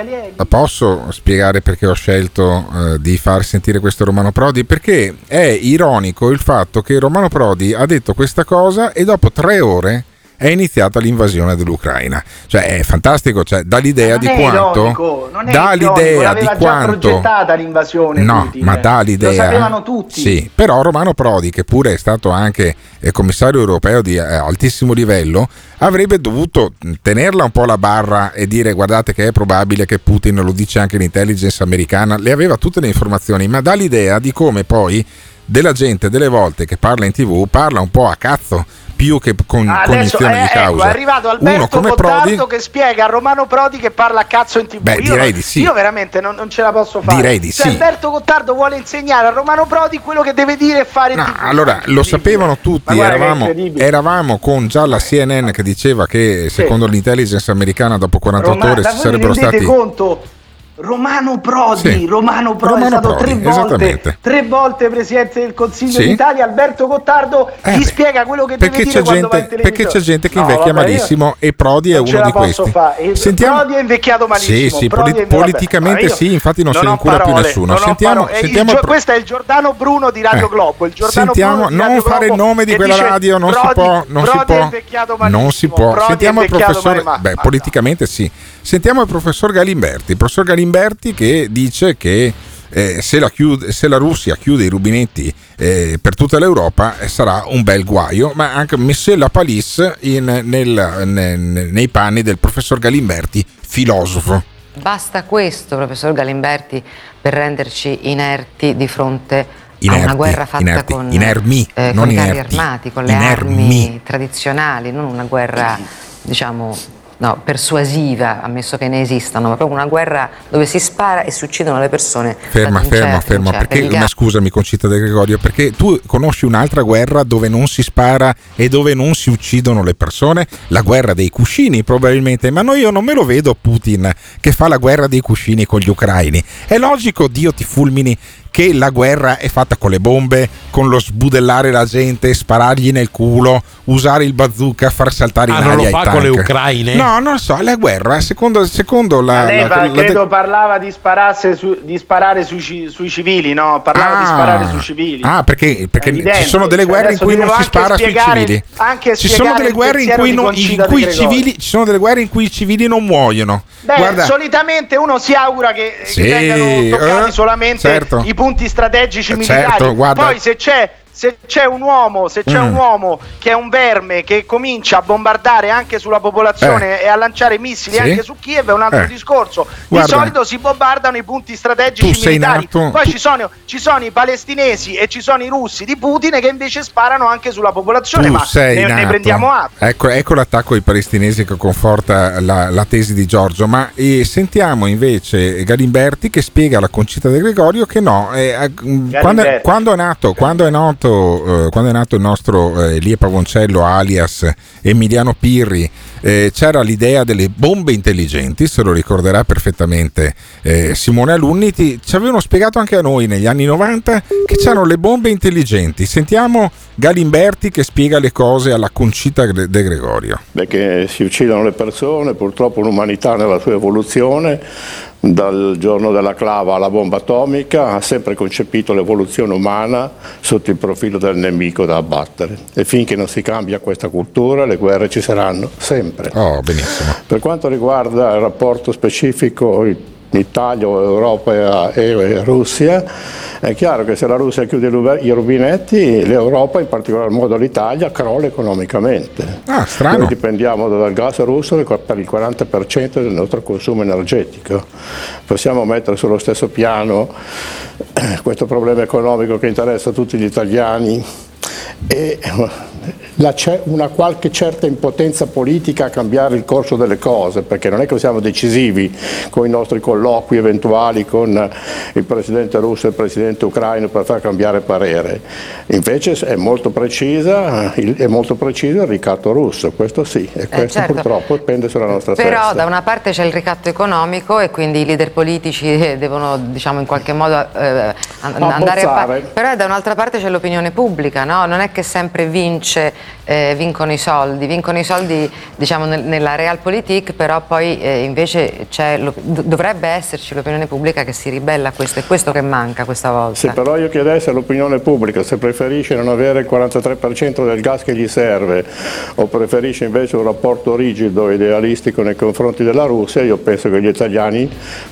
Posso spiegare perché ho scelto eh, di far sentire questo Romano Prodi? Perché è ironico il fatto che Romano Prodi ha detto questa cosa e dopo tre ore è iniziata l'invasione dell'Ucraina. Cioè è fantastico, cioè dà l'idea di quanto dà l'idea di quanto progettata l'invasione, no, Putin, ma dà l'idea, lo sapevano tutti. Sì, però Romano Prodi, che pure è stato anche eh, commissario europeo di eh, altissimo livello, avrebbe dovuto tenerla un po' la barra e dire guardate che è probabile che Putin, lo dice anche l'intelligence americana, le aveva tutte le informazioni, ma dà l'idea di come poi della gente delle volte che parla in tv parla un po' a cazzo, più che con cognizione eh, di causa. Ecco, è arrivato Alberto Gottardo che spiega a Romano Prodi che parla a cazzo in tv. Beh, io, direi di sì. Io veramente non, non ce la posso fare. Direi di cioè, sì. Alberto Gottardo vuole insegnare a Romano Prodi quello che deve dire e fare. No, allora lo sapevano tutti. Eravamo, eravamo con già la C N N che diceva che secondo sì. l'intelligence americana dopo quarantotto Roma, ore si sarebbero stati. Conto? Romano Prodi, sì. Romano Prodi Romano è stato Prodi, tre volte tre volte presidente del Consiglio sì. d'Italia. Alberto Gottardo eh, gli spiega quello che deve dire quando gente, va in televisione. Perché c'è gente che no, invecchia vabbè, malissimo e Prodi è uno di questi. E sentiamo... Prodi è invecchiato malissimo. Sì, sì, polit- politicamente vabbè, sì, infatti non, non se ne incura più nessuno. Sentiamo, sentiamo il, il, pro... Questo è il Giordano Bruno di Radio eh. Globo. Il Giordano sentiamo, Bruno non fare il nome di quella radio, non si può, non si può, non si può. Sentiamo il professore. Beh, politicamente sì. Sentiamo il professor Galimberti. Il professor Galimberti Galimberti che dice che eh, se, la chiude, se la Russia chiude i rubinetti eh, per tutta l'Europa eh, sarà un bel guaio, ma anche messe la palisse in, nel, ne, nei panni del professor Galimberti, filosofo. Basta questo, professor Galimberti, per renderci inerti di fronte Inerti, a una guerra fatta inerti, con, inermi, eh, con i carri armati, con le inermi. armi tradizionali, non una guerra diciamo... No, persuasiva, ammesso che ne esistano, ma proprio una guerra dove si spara e si uccidono le persone. Ferma, ferma, ferma, perché, ma scusami Concita De Gregorio, perché tu conosci un'altra guerra dove non si spara e dove non si uccidono le persone? La guerra dei cuscini probabilmente, ma no, io non me lo vedo Putin che fa la guerra dei cuscini con gli ucraini. È logico, Dio ti fulmini, che la guerra è fatta con le bombe, con lo sbudellare la gente, sparargli nel culo, usare il bazooka, far saltare ah, in aria i tank. Non lo fa con le ucraine? No, non so, la guerra, secondo, secondo la... Leva, la, la credo de... parlava di, su, di sparare sui, sui civili, no? Parlava ah, di sparare sui civili. Ah, perché, perché evidente, ci sono delle guerre in cui non si spara spiegare, sui civili. Anche ci sono delle guerre in cui, non, in cui i civili, ci sono delle guerre in cui i civili non muoiono. Beh, guarda, solitamente uno si augura che, sì, che vengano toccati eh, solamente certo. i punti strategici militari, certo, guarda. Poi se c'è se c'è un uomo, se c'è mm. un uomo che è un verme che comincia a bombardare anche sulla popolazione eh. e a lanciare missili sì. anche su Kiev è un altro eh. discorso. Guarda, di solito si bombardano i punti strategici militari. Nato, Poi tu... ci, sono, ci sono i palestinesi e ci sono i russi di Putin che invece sparano anche sulla popolazione, tu ma ne, ne prendiamo atto. Ecco, ecco l'attacco ai palestinesi che conforta la, la tesi di Giorgio, ma eh, sentiamo invece Galimberti che spiega alla Concita De Gregorio che no, eh, quando, quando è nato, quando è nato quando è nato il nostro eh, Elie Pavoncello alias Emiliano Pirri eh, c'era l'idea delle bombe intelligenti, se lo ricorderà perfettamente eh, Simone Alunni, ti, ci avevano spiegato anche a noi negli anni novanta che c'erano le bombe intelligenti. Sentiamo Galimberti che spiega le cose alla Concita De Gregorio. Beh, che si uccidono le persone, purtroppo l'umanità nella sua evoluzione dal giorno della clava alla bomba atomica, ha sempre concepito l'evoluzione umana sotto il profilo del nemico da abbattere, e finché non si cambia questa cultura le guerre ci saranno sempre. Oh, benissimo. Per quanto riguarda il rapporto specifico Italia, Europa e Russia, è chiaro che se la Russia chiude i rubinetti, l'Europa, in particolar modo l'Italia, crolla economicamente. Ah, strano. Noi dipendiamo dal gas russo per il quaranta per cento del nostro consumo energetico. Possiamo mettere sullo stesso piano questo problema economico che interessa tutti gli italiani e la, una qualche certa impotenza politica a cambiare il corso delle cose, perché non è che siamo decisivi con i nostri colloqui eventuali con il presidente russo e il presidente ucraino per far cambiare parere. Invece è molto precisa, è molto preciso il ricatto russo, questo sì, e questo eh certo. purtroppo pende sulla nostra Però testa. Però da una parte c'è il ricatto economico e quindi i leader politici devono, diciamo, in qualche modo eh, andare a pa- Però da un'altra parte c'è l'opinione pubblica, no? Non è che sempre vince, eh, vincono i soldi, vincono i soldi diciamo nel, nella realpolitik, però poi eh, invece c'è lo, dovrebbe esserci l'opinione pubblica che si ribella a questo, è questo che manca questa volta. Sì, però io chiedessi all'opinione pubblica se preferisce non avere il quarantatré per cento del gas che gli serve o preferisce invece un rapporto rigido e idealistico nei confronti della Russia, io penso che gli italiani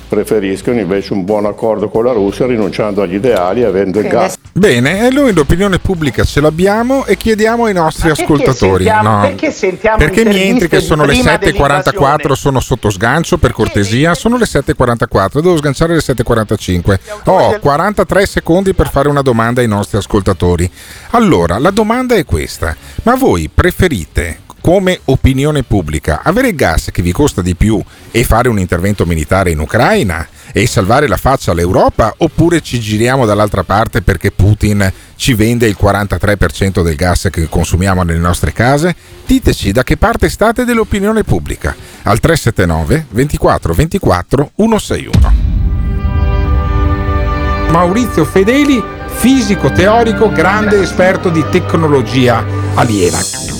preferiscono invece un buon accordo con la Russia rinunciando agli ideali e avendo il gas. Bene, e noi l'opinione pubblica ce l'abbiamo e chiediamo ai nostri perché ascoltatori. Sentiamo, no. Perché sentiamo Perché mi entri che sono le sette e quarantaquattro, sono sotto sgancio per cortesia, sono le sette e quarantaquattro, devo sganciare le sette e quarantacinque. Ho quarantatré secondi per fare una domanda ai nostri ascoltatori. Allora, la domanda è questa: ma voi preferite, come opinione pubblica, avere il gas che vi costa di più e fare un intervento militare in Ucraina e salvare la faccia all'Europa, oppure ci giriamo dall'altra parte perché Putin ci vende il quarantatré per cento del gas che consumiamo nelle nostre case? Diteci da che parte state dell'opinione pubblica al tre sette nove, ventiquattro ventiquattro, centosessantuno. Maurizio Fedeli, fisico teorico, grande esperto di tecnologia aliena.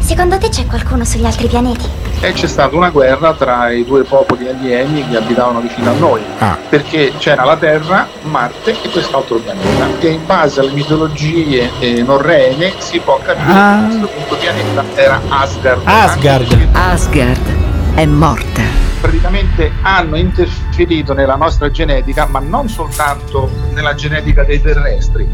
Secondo te c'è qualcuno sugli altri pianeti? E c'è stata una guerra tra i due popoli alieni che abitavano vicino a noi. Ah. Perché c'era la Terra, Marte e quest'altro pianeta. E in base alle mitologie norrene si può capire ah. che questo punto pianeta era Asgard. Asgard. Asgard. È morta. Praticamente hanno interferito nella nostra genetica, ma non soltanto nella genetica dei terrestri.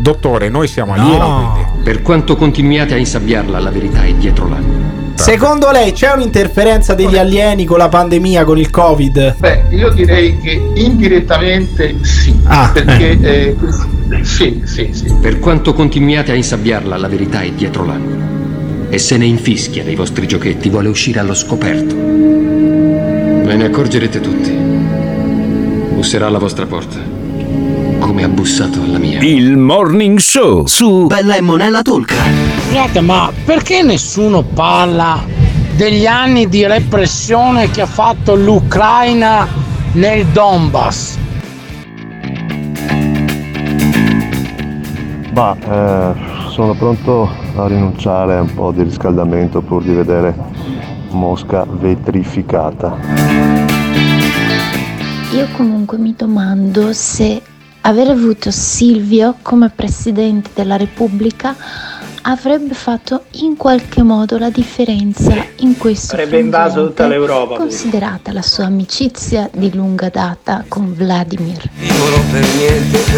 Dottore, noi siamo alieni. No. Per quanto continuiate a insabbiarla, la verità è dietro l'angolo. Secondo lei c'è un'interferenza degli alieni con la pandemia, con il Covid? Beh, io direi che indirettamente sì. Ah, perché eh. Eh, sì, sì, sì. Per quanto continuiate a insabbiarla, la verità è dietro l'angolo. E se ne infischia dei vostri giochetti, vuole uscire allo scoperto. Ve ne accorgerete tutti. Busserà alla vostra porta, come ha bussato alla mia. Il Morning Show su Bella e Monella Talk. Niente, ma perché nessuno parla degli anni di repressione che ha fatto l'Ucraina nel Donbass? Ma eh, sono pronto a rinunciare a un po' di riscaldamento pur di vedere Mosca vetrificata. Io comunque mi domando se aver avuto Silvio come Presidente della Repubblica avrebbe fatto in qualche modo la differenza in questo avrebbe invaso tutta l'Europa, considerata la sua amicizia di lunga data con Vladimir.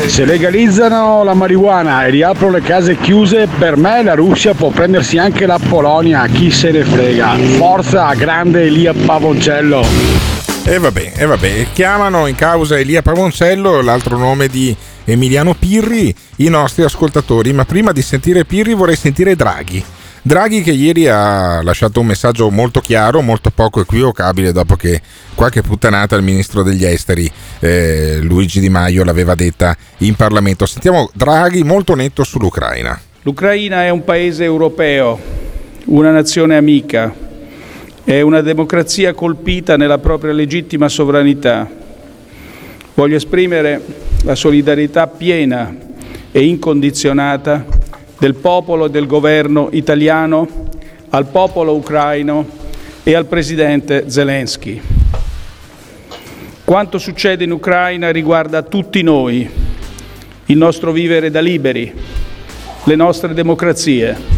Se legalizzano la marijuana e riaprono le case chiuse, per me la Russia può prendersi anche la Polonia, chi se ne frega. Forza, grande Elia Pavoncello. E vabbè, e vabbè, chiamano in causa Elia Pavoncello, l'altro nome di Emiliano Pirri, i nostri ascoltatori, ma prima di sentire Pirri vorrei sentire Draghi. Draghi che ieri ha lasciato un messaggio molto chiaro, molto poco equivocabile, dopo che qualche puttanata il ministro degli esteri eh, Luigi Di Maio l'aveva detta in Parlamento. Sentiamo Draghi molto netto sull'Ucraina. L'Ucraina è un paese europeo, una nazione amica, È una democrazia colpita nella propria legittima sovranità. Voglio esprimere la solidarietà piena e incondizionata del popolo e del governo italiano, al popolo ucraino e al presidente Zelensky. Quanto succede in Ucraina riguarda tutti noi, il nostro vivere da liberi, le nostre democrazie.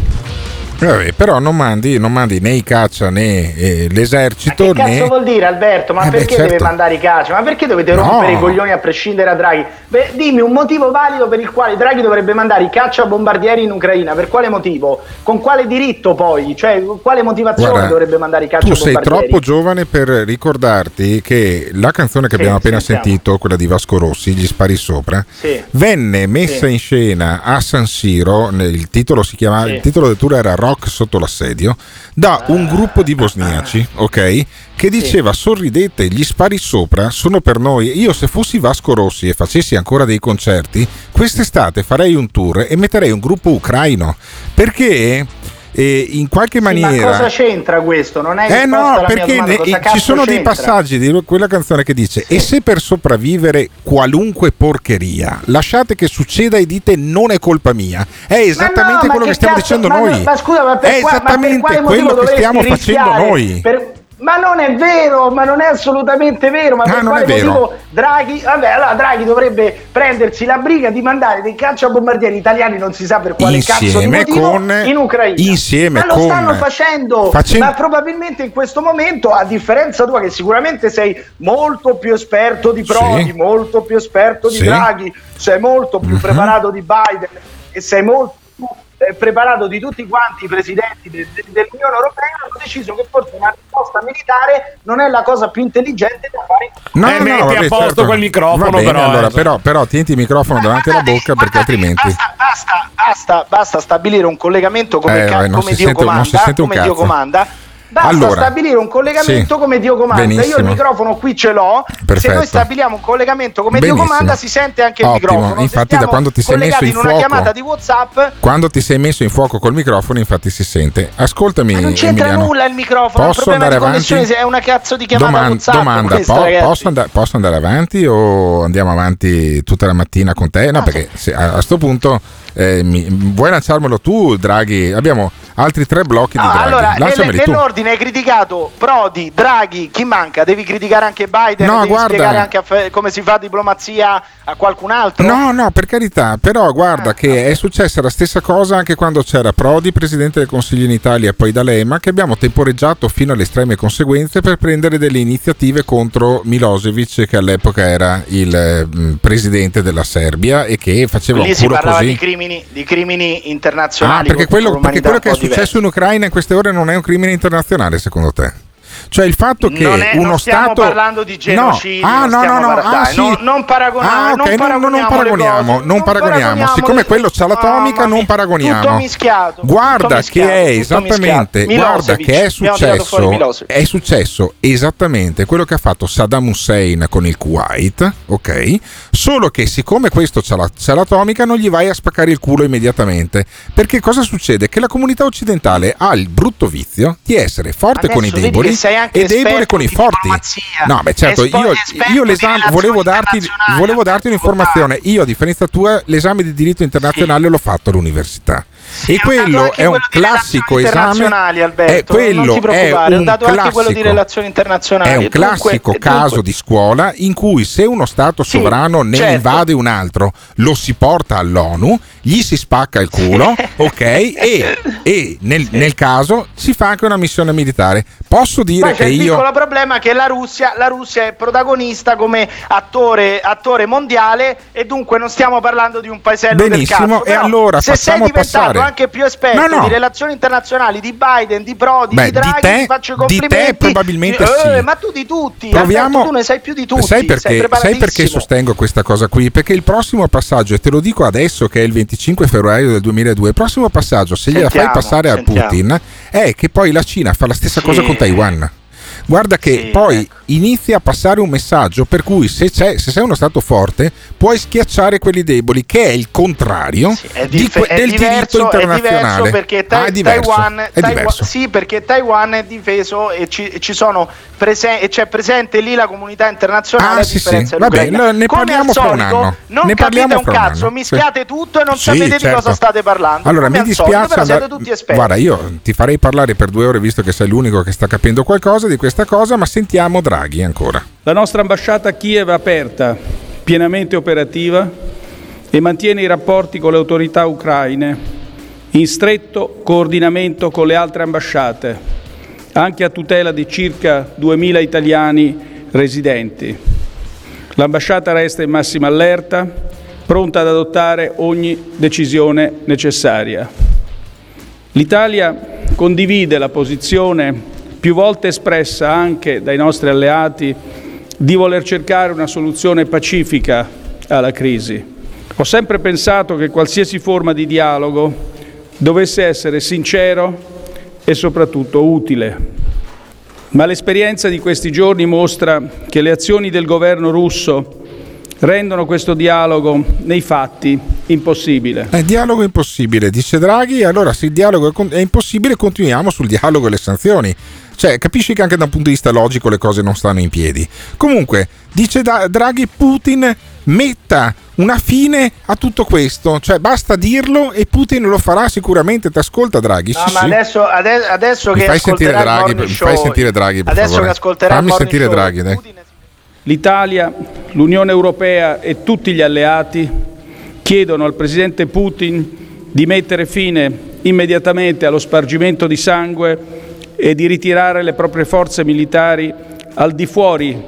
Vabbè, però non mandi, non mandi né i caccia né eh, l'esercito. Ma che cazzo né... vuol dire, Alberto? Ma eh perché beh, certo. deve mandare i caccia? Ma perché dovete rompere no. i coglioni a prescindere da Draghi? Beh, dimmi un motivo valido per il quale Draghi dovrebbe mandare i caccia bombardieri in Ucraina. Per quale motivo? Con quale diritto poi? Cioè, con quale motivazione Guarda, dovrebbe mandare i caccia bombardieri? Tu sei troppo giovane per ricordarti che la canzone che sì, abbiamo appena sentiamo. sentito, quella di Vasco Rossi, Gli spari sopra, sì. venne messa sì. in scena a San Siro. Il titolo si chiamava, sì. il titolo del tour era Rock sotto l'assedio, da un gruppo di bosniaci, ok, che diceva: sorridete, gli spari sopra sono per noi. Io, se fossi Vasco Rossi e facessi ancora dei concerti, quest'estate farei un tour e metterei un gruppo ucraino, perché eh, in qualche maniera sì, ma cosa c'entra questo? Non è eh no, perché ne, ci sono c'entra? dei passaggi di quella canzone che dice sì. e se per sopravvivere qualunque porcheria lasciate che succeda e dite non è colpa mia. È esattamente no, quello che, che stiamo cazzo, dicendo ma noi no, ma scusa, ma per è qua, esattamente ma per quello che stiamo facendo noi per... Ma non è vero, ma non è assolutamente vero. Ma ah, per quale motivo Draghi? Vabbè, allora Draghi dovrebbe prendersi la briga di mandare dei cacciabombardieri italiani, non si sa per quale insieme cazzo di motivo, con... in Ucraina. Insieme ma lo con... stanno facendo, Facen... ma probabilmente in questo momento, a differenza tua, che sicuramente sei molto più esperto di Prodi, sì. molto più esperto di sì. Draghi, sei molto più mm-hmm. preparato di Biden e sei molto più preparato di tutti quanti i presidenti de- de- dell'Unione Europea, hanno deciso che forse una risposta militare non è la cosa più intelligente da fare. No, eh, no, metti no, vabbè, a posto certo. quel microfono. Bene, però, allora, eh. però, però tienti il microfono davanti alla bocca, perché altrimenti basta, basta, basta, basta stabilire un collegamento come, eh, ca- come Dio sente, comanda, come Dio comanda. Basta allora, stabilire un collegamento sì, come Dio comanda. Benissimo. Io il microfono qui ce l'ho. Perfetto. Se noi stabiliamo un collegamento come benissimo. Dio comanda, si sente anche il Ottimo. microfono. Infatti, da quando ti sei messo in, in fuoco, una chiamata di WhatsApp, quando ti sei messo in fuoco col microfono, infatti si sente. Ascoltami. Ma non c'entra Emiliano. nulla il microfono. Posso il andare di avanti? È una cazzo di chiamata Doman- WhatsApp. Domanda: questa, po- posso, and- posso andare avanti o andiamo avanti tutta la mattina con te? No, ah, perché se, a, a sto punto eh, mi, vuoi lanciarmelo tu, Draghi? Abbiamo altri tre blocchi di ah, Draghi. Allora, lanciameli nel, tu. Hai criticato Prodi, Draghi, chi manca? Devi criticare anche Biden, no, devi guarda, spiegare anche a fe- come si fa diplomazia a qualcun altro? No, no, per carità, però guarda ah, che no. è successa la stessa cosa anche quando c'era Prodi, presidente del Consiglio in Italia, e poi D'Alema, che abbiamo temporeggiato fino alle estreme conseguenze per prendere delle iniziative contro Milošević, che all'epoca era il mh, presidente della Serbia e che faceva Lì un puro così. Lì si parlava di crimini, di crimini internazionali. Ah, perché quello, perché quello che è successo diverso. in Ucraina in queste ore non è un crimine internazionale, secondo te? Cioè il fatto che non è, uno non stiamo stato parlando di genocidio, no. ah, non, no, no, no. Par- ah, sì. non, non paragoniamo, ah, okay. non, non, non paragoniamo, non, non paragoniamo. Siccome quello c'ha l'atomica, ah, non paragoniamo. Tutto mischiato, guarda tutto mischiato, che è esattamente, guarda che è successo, è successo esattamente quello che ha fatto Saddam Hussein con il Kuwait, ok? Solo che siccome questo c'ha, la, c'ha l'atomica, non gli vai a spaccare il culo immediatamente, perché cosa succede? Che la comunità occidentale ha il brutto vizio di essere forte Adesso con i deboli. E debole con i forti. No, beh certo, io, io l'esame volevo darti, volevo darti un'informazione. Io, a differenza tua, l'esame di diritto internazionale sì. l'ho fatto all'università. Sì, e quello è un classico esame. È quello è un classico. È un classico caso di scuola in cui, se uno Stato sovrano sì, ne certo. invade un altro, lo si porta all'ONU, gli si spacca il culo, sì. ok? E, e nel, sì. nel caso si fa anche una missione militare. Posso dire Ma che io. Il piccolo problema è che la Russia, la Russia è protagonista come attore, attore mondiale, e dunque non stiamo parlando di un paesello benissimo, del cazzo. Però, e allora se sei diventato anche più esperto no, no. di relazioni internazionali di Biden, di Prodi, Beh, di Draghi, di te, ti faccio i complimenti. Di te probabilmente di, sì. Eh, ma tu di tutti, Proviamo... tu ne sai più di tutti. Sai perché, sai perché sostengo questa cosa qui? Perché il prossimo passaggio, e te lo dico adesso che è il venticinque febbraio del duemiladue, il prossimo passaggio, se sentiamo, gliela fai passare sentiamo. a Putin, è che poi la Cina fa la stessa sì. cosa con Taiwan. Guarda che sì, poi ecco. inizia a passare un messaggio per cui se, c'è, se sei uno Stato forte puoi schiacciare quelli deboli, che è il contrario sì, è dif- di que- è del diverso, diritto internazionale. È diverso perché ta- ah, è diverso, Taiwan, è Taiwan, diverso. Sì, perché Taiwan è difeso e, ci, ci sono prese- e c'è presente lì la comunità internazionale. Ah, a sì, sì. Vabbè, no, ne come parliamo fra un anno. Non ne capite un cazzo, un mischiate sì. tutto e non sì, sapete certo. di cosa state parlando. Allora, come mi dispiace, solito, siete tutti esperti. Guarda, io ti farei parlare per due ore visto che sei l'unico che sta capendo qualcosa di questa cosa, ma sentiamo Draghi ancora. La nostra ambasciata a Kiev è aperta, pienamente operativa e mantiene i rapporti con le autorità ucraine in stretto coordinamento con le altre ambasciate, anche a tutela di circa duemila italiani residenti. L'ambasciata resta in massima allerta, pronta ad adottare ogni decisione necessaria. L'Italia condivide la posizione più volte espressa anche dai nostri alleati di voler cercare una soluzione pacifica alla crisi. Ho sempre pensato che qualsiasi forma di dialogo dovesse essere sincero e soprattutto utile. Ma l'esperienza di questi giorni mostra che le azioni del governo russo rendono questo dialogo nei fatti impossibile. È dialogo impossibile, dice Draghi. Allora, se il dialogo è impossibile, continuiamo sul dialogo e le sanzioni. Cioè, capisci che anche da un punto di vista logico le cose non stanno in piedi. Comunque, dice Draghi, Putin metta una fine a tutto questo, cioè basta dirlo e Putin lo farà sicuramente. Ti ascolta Draghi? No, sì, ma sì. adesso, adesso mi che fai sentire Draghi, mi fai sentire Draghi, per adesso favore. Che ascolterà fammi sentire show, Draghi, dai. Putin... L'Italia, l'Unione Europea e tutti gli alleati chiedono al presidente Putin di mettere fine immediatamente allo spargimento di sangue e di ritirare le proprie forze militari al di fuori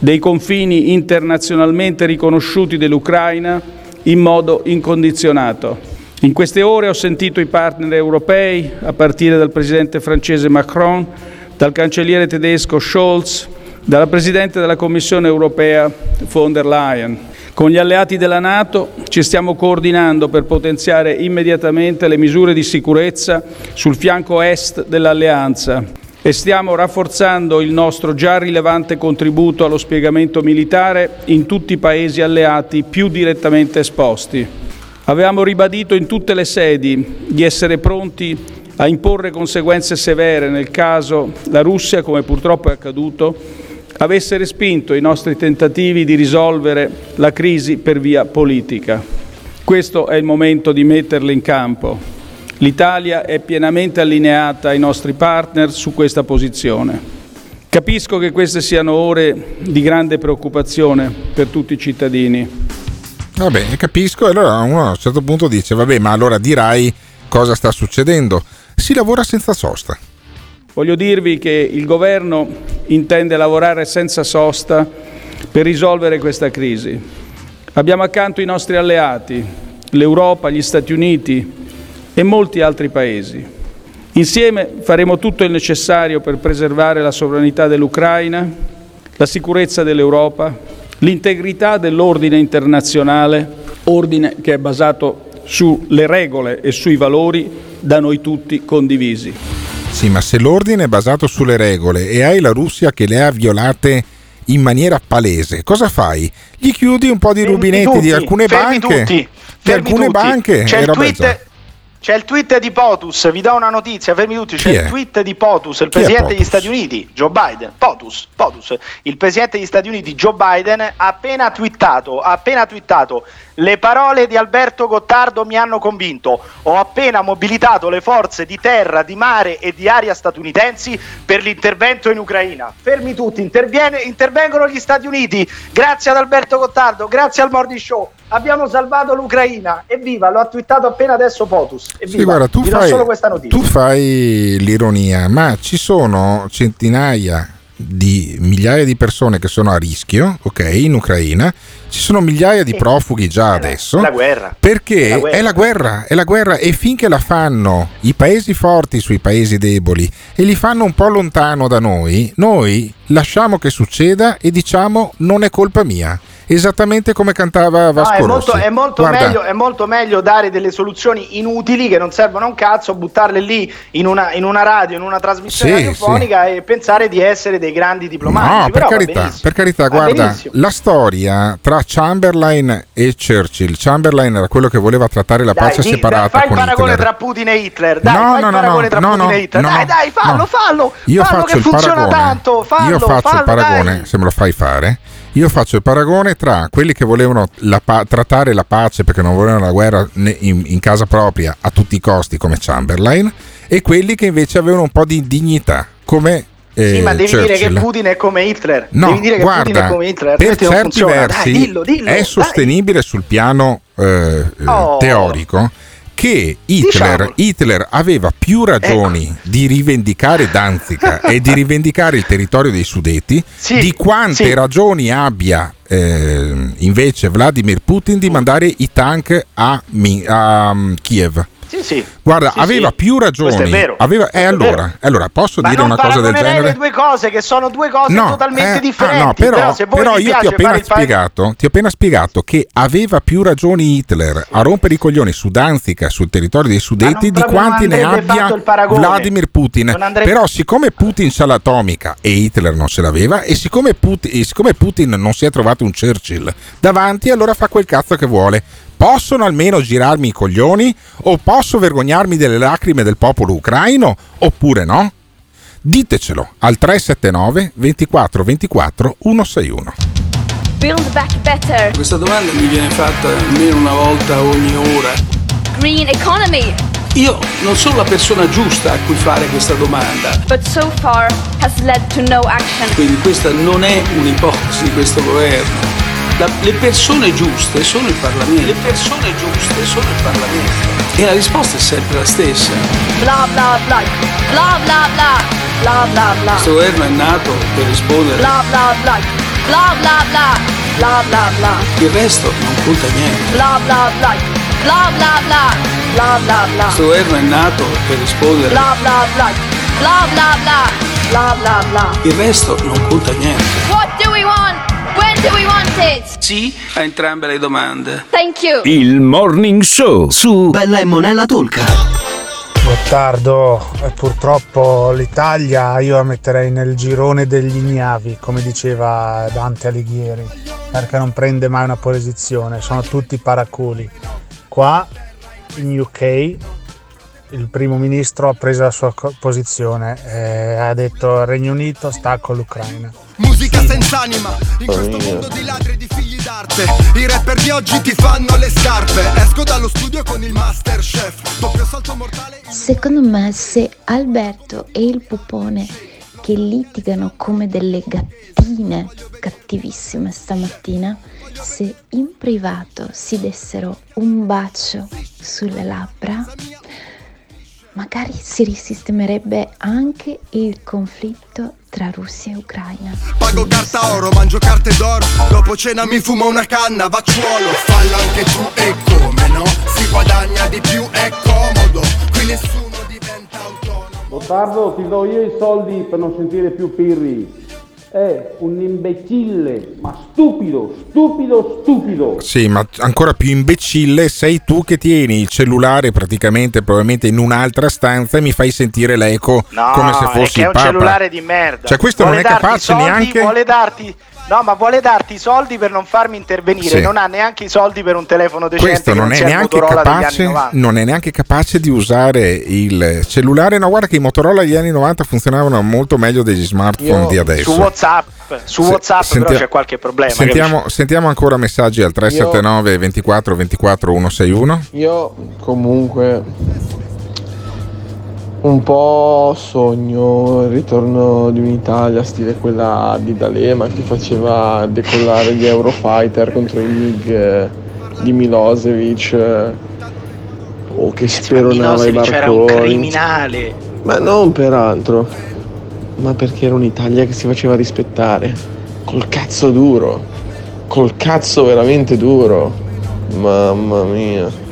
dei confini internazionalmente riconosciuti dell'Ucraina in modo incondizionato. In queste ore ho sentito i partner europei, a partire dal presidente francese Macron, dal cancelliere tedesco Scholz, dalla Presidente della Commissione europea von der Leyen. Con gli alleati della NATO ci stiamo coordinando per potenziare immediatamente le misure di sicurezza sul fianco est dell'alleanza e stiamo rafforzando il nostro già rilevante contributo allo spiegamento militare in tutti i paesi alleati più direttamente esposti. Avevamo ribadito in tutte le sedi di essere pronti a imporre conseguenze severe nel caso la Russia, come purtroppo è accaduto, avesse respinto i nostri tentativi di risolvere la crisi per via politica. Questo è il momento di metterle in campo. L'Italia è pienamente allineata ai nostri partner su questa posizione. Capisco che queste siano ore di grande preoccupazione per tutti i cittadini. Va bene, capisco. E allora uno a un certo punto dice, vabbè, ma allora dirai cosa sta succedendo. Si lavora senza sosta. Voglio dirvi che il governo intende lavorare senza sosta per risolvere questa crisi. Abbiamo accanto i nostri alleati, l'Europa, gli Stati Uniti e molti altri paesi. Insieme faremo tutto il necessario per preservare la sovranità dell'Ucraina, la sicurezza dell'Europa, l'integrità dell'ordine internazionale, ordine che è basato sulle regole e sui valori da noi tutti condivisi. Sì, ma se l'ordine è basato sulle regole e hai la Russia che le ha violate in maniera palese, cosa fai? Gli chiudi un po' di fermi rubinetti tutti, di alcune banche, tutti, di alcune tutti. banche c'è, e il tweet, c'è il tweet di Potus, vi do una notizia, fermi tutti, c'è Chi il è? tweet di Potus, il Chi presidente Potus? degli Stati Uniti, Joe Biden, Potus, Potus, il presidente degli Stati Uniti Joe Biden ha appena twittato, ha appena twittato le parole di Alberto Gottardo mi hanno convinto. Ho appena mobilitato le forze di terra, di mare e di aria statunitensi per l'intervento in Ucraina. Fermi tutti, interviene, intervengono gli Stati Uniti. Grazie ad Alberto Gottardo, grazie al Morning Show. Abbiamo salvato l'Ucraina. Evviva, l'ho twittato appena adesso Potus. Evviva. Sì, guarda, tu fai, solo questa notizia. Tu fai l'ironia, ma ci sono centinaia di migliaia di persone che sono a rischio, ok, in Ucraina ci sono migliaia di profughi già adesso, la guerra. perché la guerra. è la guerra è la guerra e finché la fanno i paesi forti sui paesi deboli e li fanno un po' lontano da noi, noi lasciamo che succeda e diciamo non è colpa mia. esattamente come cantava Vasco no, Rossi. È molto, è molto meglio, è molto meglio dare delle soluzioni inutili che non servono a un cazzo, buttarle lì in una, in una radio, in una trasmissione sì, radiofonica sì. e pensare di essere dei grandi diplomatici. No, per carità, per carità, guarda, benissimo. La storia tra Chamberlain e Churchill. Chamberlain era quello che voleva trattare la dai, pace di, separata dai, fai con Hitler. Fai il paragone tra Putin e Hitler. Dai, no, fai no, il paragone no, tra no, Putin no, e Hitler. No, dai, dai, fallo, no. fallo. Io fallo faccio che funziona paragone. tanto. Fallo, Io faccio fallo, il paragone, dai. se me lo fai fare. Io faccio il paragone tra quelli che volevano la pa- trattare la pace perché non volevano la guerra in, in casa propria a tutti i costi come Chamberlain e quelli che invece avevano un po' di dignità come Eh, sì, ma devi Churchill. dire che Putin è come Hitler. No, devi dire che guarda, Putin è come Hitler. Per certi funziona. versi dai, dillo, dillo, è dai. sostenibile sul piano eh, oh. teorico che Hitler, Hitler aveva più ragioni ecco. di rivendicare Danzica e di rivendicare il territorio dei Sudeti sì, di quante sì. ragioni abbia eh, invece Vladimir Putin di mandare i tank a, a Kiev. Sì, sì. Guarda, sì, aveva sì. più ragioni. Questo è vero. Aveva... Eh, allora, allora, posso Ma dire una cosa del genere? Le due cose che sono due cose no, totalmente eh, differenti. Ah, no, però, però, se voi però io ti ho appena spiegato, il... ti ho appena spiegato che aveva più ragioni Hitler a rompere i coglioni su Danzica, sul territorio dei Sudeti, di quanti ne abbia Vladimir Putin. Andrei... Però, siccome Putin c'ha l'atomica e Hitler non ce l'aveva, e siccome Putin, e siccome Putin non si è trovato un Churchill davanti, allora fa quel cazzo che vuole. Possono almeno girarmi i coglioni o posso vergognarmi delle lacrime del popolo ucraino oppure no? Ditecelo al tre sette nove, due quattro, due quattro, uno sei uno. Build back better. Questa domanda mi viene fatta almeno una volta ogni ora. Green economy. Io non sono la persona giusta a cui fare questa domanda. But so far has led to no action. Quindi questa non è un'ipotesi di questo governo. La, le persone giuste sono il Parlamento. Le persone giuste sono il Parlamento. E la risposta è sempre la stessa. Bla bla bla. Bla bla bla. Bla bla bla. Questo governo è nato per rispondere. Bla bla bla. Bla bla bla. Bla bla bla. Il resto non conta niente. Bla bla bla. Bla bla bla. Bla bla bla. Questo governo è nato per rispondere. Bla bla bla. Bla bla bla. Bla bla bla. Il resto non conta niente. What do we want? When do we want it? Sì a entrambe le domande. Thank you. Il Morning Show su Bella e Monella Talk. Gottardo, purtroppo l'Italia io la metterei nel girone degli ignavi, come diceva Dante Alighieri, perché non prende mai una posizione, sono tutti paraculi. Qua in U K il primo ministro ha preso la sua posizione, eh, ha detto Regno Unito sta con l'Ucraina. Musica senza anima, in questo mondo di ladri e di figli d'arte. I rapper di oggi ti fanno le scarpe. Esco dallo studio con il master chef. Doppio salto mortale. Secondo me se Alberto e il pupone che litigano come delle gattine cattivissime stamattina, se in privato si dessero un bacio sulle labbra, magari si risistemerebbe anche il conflitto tra Russia e Ucraina. Pago carta oro, mangio carte d'oro, dopo cena mi fumo una canna, vacciuolo. Fallo anche tu e come no, si guadagna di più, è comodo, qui nessuno diventa autonomo. Gottardo, ti do io i soldi per non sentire più Pirri. È un imbecille, ma stupido, stupido, stupido. Sì, ma ancora più imbecille sei tu che tieni il cellulare praticamente probabilmente in un'altra stanza e mi fai sentire l'eco no, come se fossi il Papa. No, è un cellulare di merda. Cioè questo vuole non è capace soldi, neanche... Vuole darti... No, ma vuole darti i soldi per non farmi intervenire, sì. Non ha neanche i soldi per un telefono decente. Questo non, non, è neanche capace, non è neanche capace di usare il cellulare. No, guarda che i Motorola degli anni novanta funzionavano molto meglio degli smartphone Io, di adesso. Su WhatsApp, su Se, WhatsApp senti- però c'è qualche problema. Sentiamo, sentiamo ancora messaggi al tre sette nove, due quattro, due quattro, uno sei uno. Io comunque un po' sogno il ritorno di un'Italia stile quella di D'Alema che faceva decollare gli Eurofighter contro i MiG di Milosevic o che speronava i barconi. Era un criminale. Ma non peraltro, ma perché era un'Italia che si faceva rispettare col cazzo duro, col cazzo veramente duro. Mamma mia.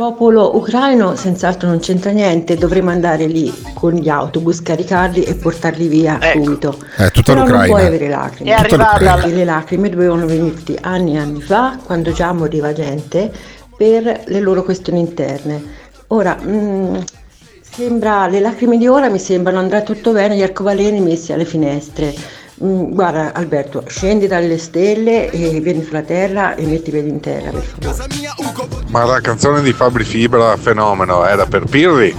popolo ucraino senz'altro non c'entra niente, dovremo andare lì con gli autobus, caricarli e portarli via subito. Ecco. Eh, tutta Però l'Ucraina. Non puoi avere lacrime. È arrivata. Perché le lacrime dovevano venirti anni e anni fa, quando già moriva gente, per le loro questioni interne. Ora, mh, sembra, le lacrime di ora mi sembrano andrà tutto bene, gli arcobaleni messi alle finestre. Guarda Alberto, scendi dalle stelle e vieni sulla terra e metti i piedi in terra, per favore. Ma la canzone di Fabri Fibra, fenomeno, era per Pirri?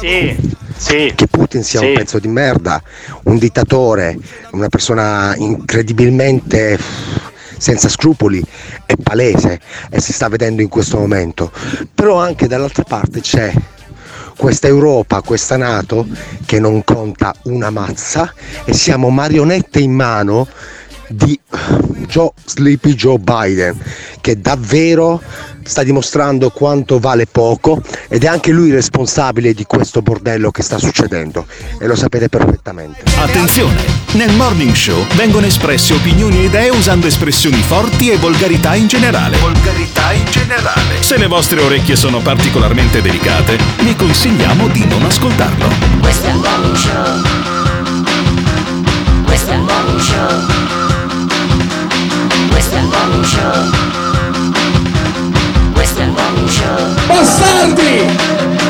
Sì, sì. Che Putin sia sì. un pezzo di merda, un dittatore, una persona incredibilmente senza scrupoli, è palese e si sta vedendo in questo momento. Però anche dall'altra parte c'è questa Europa, questa NATO che non conta una mazza e siamo marionette in mano di Joe, Sleepy Joe Biden, che davvero sta dimostrando quanto vale poco ed è anche lui responsabile di questo bordello che sta succedendo e lo sapete perfettamente. Attenzione, nel Morning Show vengono espresse opinioni e idee usando espressioni forti e volgarità in generale. Volgarità in generale. Se le vostre orecchie sono particolarmente delicate, vi consigliamo di non ascoltarlo. Questo è il Morning Show. Questo è il Morning Show. Questo è il Morning Show. Questo è il Morning Show. Bastardi!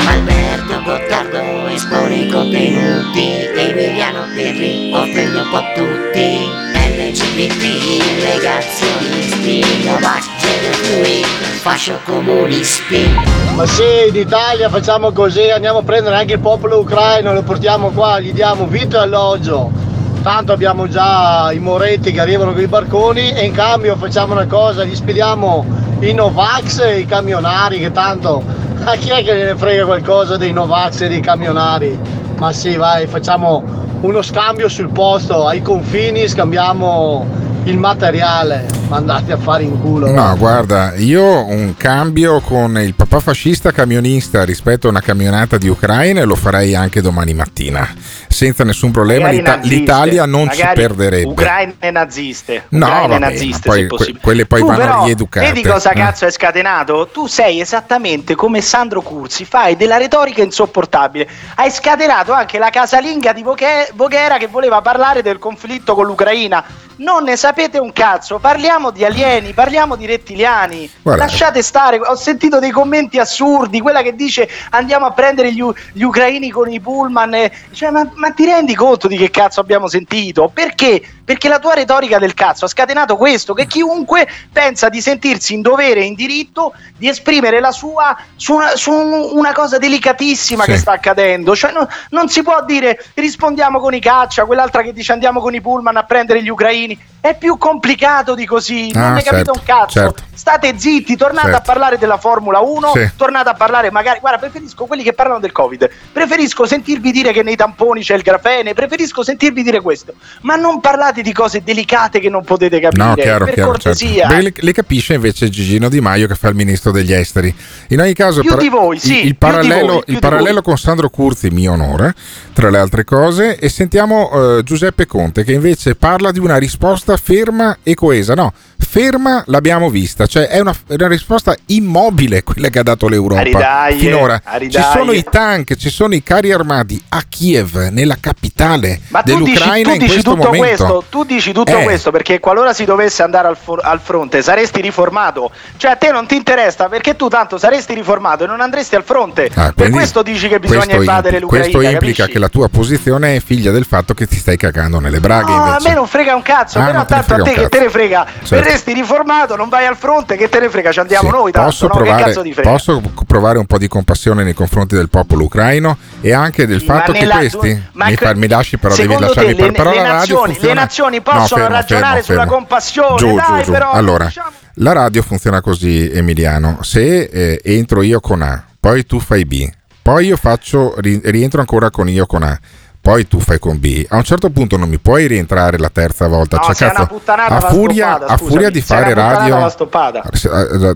Alberto Gottardo espone i contenuti. Emiliano Pirri offende un po' tutti. L G B T, negazionisti, novacchi, fascio-comunisti. Ma sì, in Italia facciamo così, andiamo a prendere anche il popolo ucraino, lo portiamo qua, gli diamo vitto e alloggio. Tanto abbiamo già i moretti che arrivano con i barconi e in cambio facciamo una cosa, gli spediamo i Novax e i camionari, che tanto a chi è che gliene frega qualcosa dei Novax e dei camionari? Ma sì, vai, facciamo uno scambio sul posto, ai confini scambiamo il materiale, mandate a fare in culo. No, eh. guarda, io un cambio con il papà fascista camionista rispetto a una camionata di Ucraina lo farei anche domani mattina, senza nessun problema. L'Ita- L'Italia non ci perderebbe. Ucraine naziste. No, Ucraine vabbè, naziste, poi, se possibile. Que- quelle poi tu vanno però, rieducate. Vedi cosa cazzo è scatenato? Tu sei esattamente come Sandro Curzi, fai della retorica insopportabile. Hai scatenato anche la casalinga di Voche- Voghera che voleva parlare del conflitto con l'Ucraina. Non ne sapete un cazzo, parliamo di alieni, parliamo di rettiliani. Guarda, lasciate stare, ho sentito dei commenti assurdi, quella che dice andiamo a prendere gli, gli ucraini con i pullman, e, cioè, ma, ma ti rendi conto di che cazzo abbiamo sentito? Perché? Perché la tua retorica del cazzo ha scatenato questo, che chiunque pensa di sentirsi in dovere e in diritto di esprimere la sua su una, su una cosa delicatissima sì. che sta accadendo, cioè no, non si può dire rispondiamo con i caccia, quell'altra che dice andiamo con i pullman a prendere gli ucraini, è più complicato di così, non ah, ne certo, capite un cazzo, certo. state zitti, tornate certo. a parlare della Formula uno, sì. tornate a parlare magari, guarda preferisco quelli che parlano del Covid, preferisco sentirvi dire che nei tamponi c'è il grafene, preferisco sentirvi dire questo, ma non parlate di cose delicate che non potete capire. No, chiaro, per chiaro, cortesia. Certo. Beh, le, le capisce invece Gigino Di Maio che fa il ministro degli esteri. In ogni caso più para- di voi, sì, il, il parallelo, voi, il parallelo con Sandro Curzi mi onora tra le altre cose e sentiamo eh, Giuseppe Conte che invece parla di una risposta ferma e coesa. No, ferma l'abbiamo vista, cioè è una, una risposta immobile quella che ha dato l'Europa aridaglie, finora. Aridaglie. Ci sono i tank, ci sono i carri armati a Kiev, nella capitale ma dell'Ucraina tu dici, tu dici in questo tutto momento. Questo, tu dici tutto eh. questo perché qualora si dovesse andare al, for- al fronte saresti riformato, cioè a te non ti interessa perché tu tanto saresti riformato e non andresti al fronte, ah, per questo dici che bisogna invadere l'Ucraina. Questo implica capisci? Che la tua posizione è figlia del fatto che ti stai cagando nelle braghe no, invece. A me non frega un cazzo ah, però tanto a te che te ne frega certo. verresti riformato, non vai al fronte, che te ne frega, ci andiamo sì, noi tanto posso, no? provare, che cazzo ti frega? Posso provare un po' di compassione nei confronti del popolo ucraino e anche del sì, fatto che la, questi ma mi, far, mi lasci però devi lasciarmi per parola la radio funziona le nazioni possono no, fermo, ragionare fermo, fermo. sulla compassione giù, dai, giù, giù. Però, allora diciamo... la radio funziona così Emiliano, se eh, entro io con A poi tu fai B poi io faccio rientro ancora con io con A poi tu fai con B a un certo punto non mi puoi rientrare la terza volta no, cioè, cazzo, una puttanata a furia, stoppata, a furia di fare radio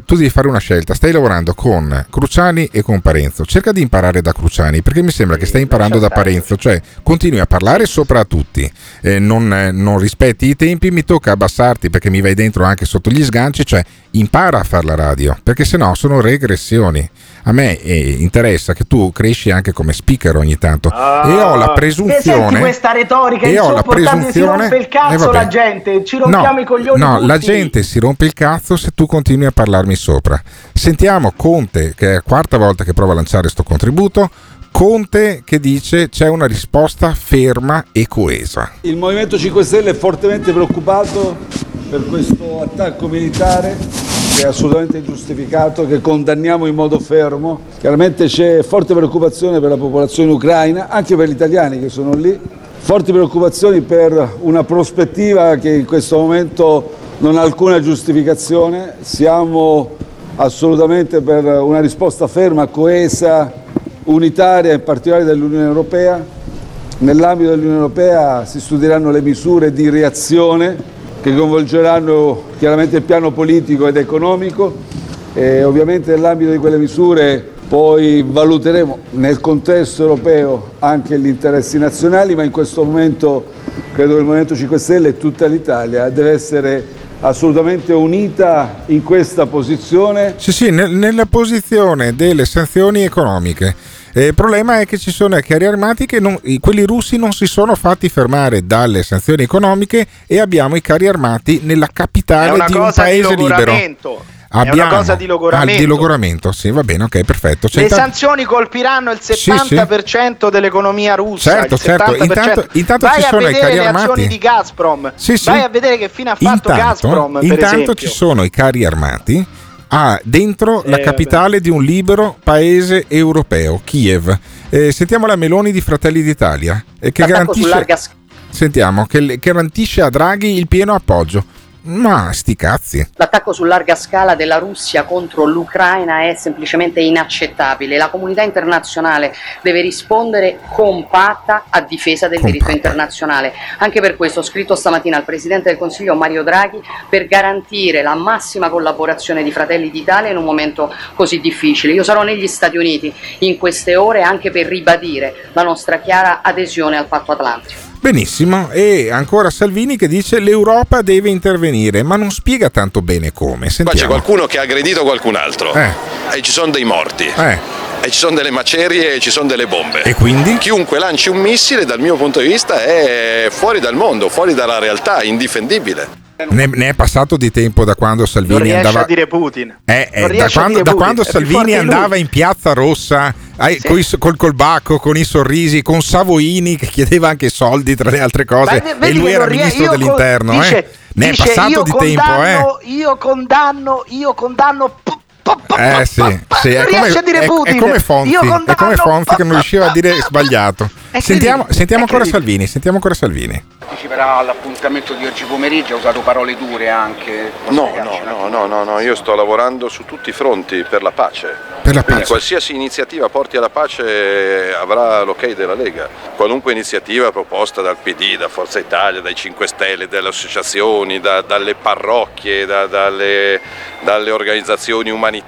tu devi fare una scelta, stai lavorando con Cruciani e con Parenzo, cerca di imparare da Cruciani perché mi sembra sì, che stai imparando da Parenzo, cioè continui a parlare sopra a tutti eh, non, eh, non rispetti i tempi, mi tocca abbassarti perché mi vai dentro anche sotto gli sganci, cioè impara a fare la radio, perché sennò sono regressioni. A me eh, interessa che tu cresci anche come speaker ogni tanto. Ah, e ho la presunzione, senti questa retorica e ho la presunzione si rompe il cazzo eh, la gente, ci rompiamo no, i coglioni no, tutti. La gente si rompe il cazzo se tu continui a parlarmi sopra. Sentiamo Conte, che è la quarta volta che prova a lanciare sto contributo. Conte che dice c'è una risposta ferma e coesa. Il Movimento cinque Stelle è fortemente preoccupato per questo attacco militare che è assolutamente ingiustificato, che condanniamo in modo fermo. Chiaramente c'è forte preoccupazione per la popolazione ucraina, anche per gli italiani che sono lì, forti preoccupazioni per una prospettiva che in questo momento non ha alcuna giustificazione. Siamo assolutamente per una risposta ferma, coesa, unitaria, in particolare dell'Unione Europea. Nell'ambito dell'Unione Europea si studieranno le misure di reazione che coinvolgeranno chiaramente il piano politico ed economico e ovviamente nell'ambito di quelle misure poi valuteremo nel contesto europeo anche gli interessi nazionali, ma in questo momento credo che il Movimento cinque Stelle e tutta l'Italia deve essere assolutamente unita in questa posizione. Sì, sì, nel, nella posizione delle sanzioni economiche. Eh, il problema è che ci sono carri armati che non, quelli russi non si sono fatti fermare dalle sanzioni economiche, e abbiamo i carri armati nella capitale di un paese di libero. Abbiamo. È una cosa di logoramento. Ah, di logoramento, sì, va bene, ok, perfetto. C'è le intanto... sanzioni colpiranno il settanta per cento sì, sì. dell'economia russa. Certo, il certo. settanta per cento. Intanto, intanto vai ci a sono vedere i carri le armati. Azioni di Gazprom. Sì, sì. Vai a vedere che fine ha fatto intanto, Gazprom. Per intanto esempio. Ci sono i carri armati ah, dentro eh, la capitale vabbè. Di un libero paese europeo, Kiev. Eh, sentiamo la Meloni di Fratelli d'Italia, eh, che garantisce. Larga... Sentiamo che garantisce a Draghi il pieno appoggio. Ma sti cazzi. L'attacco su larga scala della Russia contro l'Ucraina è semplicemente inaccettabile. La comunità internazionale deve rispondere compatta a difesa del compatta. Diritto internazionale. Anche per questo ho scritto stamattina al Presidente del Consiglio Mario Draghi per garantire la massima collaborazione di Fratelli d'Italia in un momento così difficile. Io sarò negli Stati Uniti in queste ore anche per ribadire la nostra chiara adesione al Patto Atlantico. Benissimo, e ancora Salvini che dice l'Europa deve intervenire, ma non spiega tanto bene come. Sentiamo. Qua c'è qualcuno che ha aggredito qualcun altro eh. e ci sono dei morti eh. e ci sono delle macerie e ci sono delle bombe, e quindi chiunque lanci un missile dal mio punto di vista è fuori dal mondo, fuori dalla realtà, indifendibile. Ne, ne è passato di tempo da quando Salvini andava a dire Putin. Eh, eh, da quando, da quando Salvini andava in Piazza Rossa eh, sì. coi, col colbacco, con i sorrisi, con Savoini che chiedeva anche soldi tra le altre cose. Beh, e lui era ministro io dell'interno. Con, dice, eh. Ne dice, è passato di condanno, tempo. Eh. Io condanno, io condanno. Eh sì, sì è, come, è, è come Fonzi, è come Fonzi che non riusciva a dire sbagliato. Sentiamo, sentiamo ancora Salvini, sentiamo ancora Salvini. Parteciperà all'appuntamento di oggi pomeriggio, ha usato parole dure anche. No, no, no, no, no, no, io sto lavorando su tutti i fronti per la pace. Per la pace. Qualsiasi iniziativa porti alla pace avrà l'ok della Lega. Qualunque iniziativa proposta dal P D, da Forza Italia, dai cinque Stelle, dalle associazioni, da, dalle parrocchie, da, dalle, dalle organizzazioni umanitarie.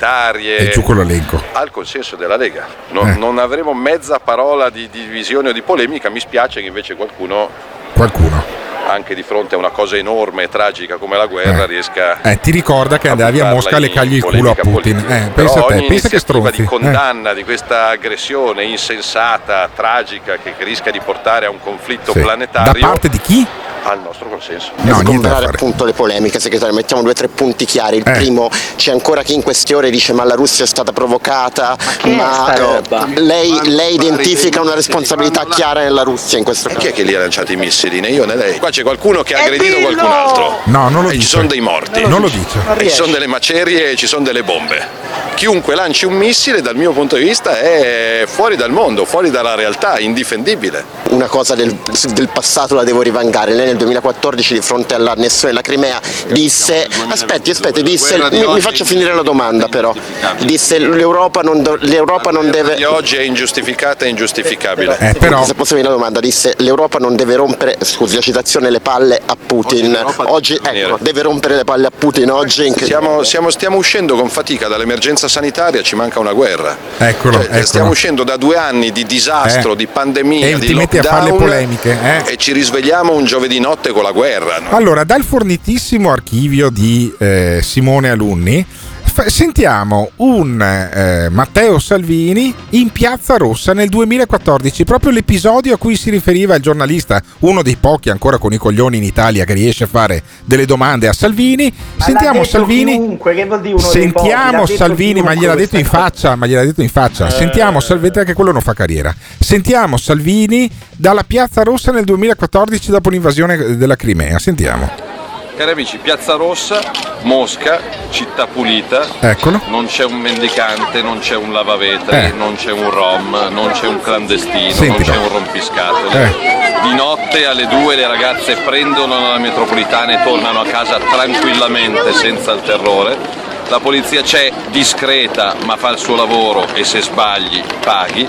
E giù con l'elenco. Al consenso della Lega. Non, eh. non avremo mezza parola di divisione o di polemica. Mi spiace che invece qualcuno, qualcuno. anche di fronte a una cosa enorme e tragica come la guerra, eh. riesca. Eh, ti ricorda che andavi a Mosca a leccagli il culo a Putin. Eh, pensa a te, pensa che stronzi. Di condanna eh. di questa aggressione insensata, tragica, che rischia di portare a un conflitto sì. planetario. Da parte di chi? Al nostro consenso. No, sgombrare appunto le polemiche, segretario, mettiamo due o tre punti chiari. Il eh. primo, c'è ancora chi in queste ore dice ma la Russia è stata provocata, ma, ma eh, lei, lei identifica una responsabilità chiara nella Russia in questo caso. E chi è che li ha lanciati i missili? Né io né lei. Qua c'è qualcuno che ha aggredito dillo! qualcun altro. No, non lo e dice. Ci sono dei morti. Non lo dice. E ci sono delle macerie e ci sono delle bombe. Chiunque lanci un missile dal mio punto di vista è fuori dal mondo, fuori dalla realtà, indifendibile. Una cosa del, del passato la devo rivangare. Lei nel duemilaquattordici di fronte all'annessione della Crimea disse, aspetti, aspetti, disse, mi, mi faccio finire la domanda però, disse l'Europa non, do, l'Europa non deve... Di oggi è ingiustificata e ingiustificabile. Eh, però... Se posso finire la domanda, disse l'Europa non deve rompere, scusi la citazione, le palle a Putin. Oggi, ecco, deve rompere le palle a Putin oggi. Siamo, siamo, stiamo uscendo con fatica dall'emergenza sanitaria, ci manca una guerra. Eccolo, cioè, eccolo. Stiamo uscendo da due anni di disastro, eh, di pandemia, di lockdown, a fare le polemiche, eh? E ci risvegliamo un giovedì notte con la guerra, no? Allora, dal fornitissimo archivio di eh, Simone Alunni f- sentiamo un eh, Matteo Salvini in Piazza Rossa nel duemilaquattordici, proprio l'episodio a cui si riferiva il giornalista, uno dei pochi ancora con i coglioni in Italia che riesce a fare delle domande a Salvini. Ma sentiamo Salvini chiunque, che vuol dire uno sentiamo dei Salvini, ma gliel'ha detto in faccia, ma gliel'ha detto in faccia. Eh. Sentiamo Salvini, che quello non fa carriera. Sentiamo Salvini dalla Piazza Rossa nel duemilaquattordici dopo l'invasione della Crimea. Sentiamo. Cari amici, Piazza Rossa, Mosca, città pulita. Eccolo. Non c'è un mendicante, non c'è un lavavetri, eh. non c'è un rom, non c'è un clandestino, Sentilo. non c'è un rompiscatole. Eh. Di notte alle due le ragazze prendono la metropolitana e tornano a casa tranquillamente, senza il terrore. La polizia c'è, discreta, ma fa il suo lavoro e se sbagli paghi.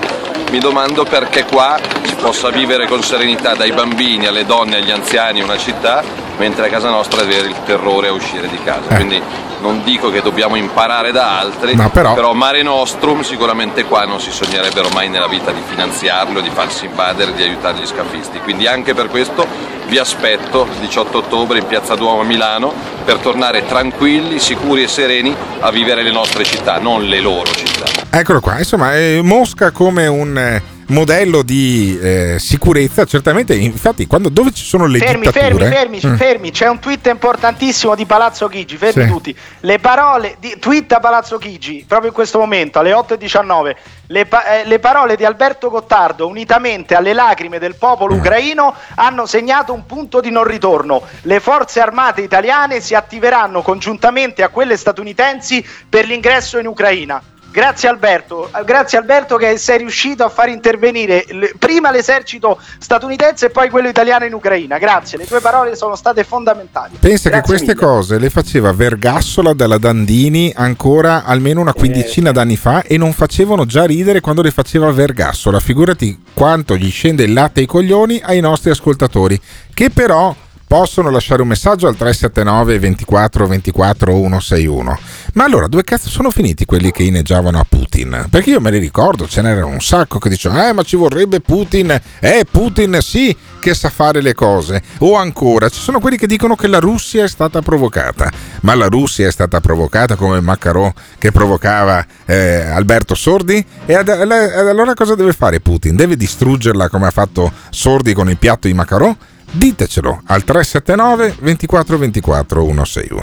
Mi domando perché qua si possa vivere con serenità, dai bambini alle donne agli anziani, una città, mentre a casa nostra avere il terrore a uscire di casa. Eh. Quindi non dico che dobbiamo imparare da altri, no, però... però Mare Nostrum sicuramente qua non si sognerebbero mai nella vita di finanziarlo, di farsi invadere, di aiutare gli scafisti. Quindi anche per questo vi aspetto il diciotto ottobre in Piazza Duomo a Milano per tornare tranquilli, sicuri e sereni a vivere le nostre città, non le loro città. Eccolo qua, insomma, eh, Mosca come un eh, modello di eh, sicurezza, certamente. Infatti, quando dove ci sono le fermi, dittature... Fermi, fermi, eh. fermi, c'è un tweet importantissimo di Palazzo Chigi, fermi sì. tutti. Le parole, di, tweet a Palazzo Chigi, proprio in questo momento, alle otto e diciannove... Le, pa- eh, le parole di Alberto Gottardo, unitamente alle lacrime del popolo ucraino, hanno segnato un punto di non ritorno. Le forze armate italiane si attiveranno congiuntamente a quelle statunitensi per l'ingresso in Ucraina. Grazie Alberto, grazie Alberto che sei riuscito a far intervenire le, prima l'esercito statunitense e poi quello italiano in Ucraina. Grazie, le tue parole sono state fondamentali. Pensa grazie che queste mille. cose le faceva Vergassola dalla Dandini ancora almeno una quindicina eh, d'anni fa e non facevano già ridere quando le faceva Vergassola. Figurati quanto gli scende il latte ai coglioni ai nostri ascoltatori, che però possono lasciare un messaggio al tre sette nove, ventiquattro, ventiquattro, centosessantuno. Ma allora, dove cazzo sono finiti quelli che inneggiavano a Putin? Perché io me li ricordo, ce n'erano un sacco che dicevano eh ma ci vorrebbe Putin, eh Putin sì che sa fare le cose. O ancora, ci sono quelli che dicono che la Russia è stata provocata. Ma la Russia è stata provocata come Macron che provocava eh, Alberto Sordi? E ad, ad, ad allora cosa deve fare Putin? Deve distruggerla come ha fatto Sordi con il piatto di Macron? Ditecelo al tre sette nove, ventiquattro, ventiquattro, centosessantuno.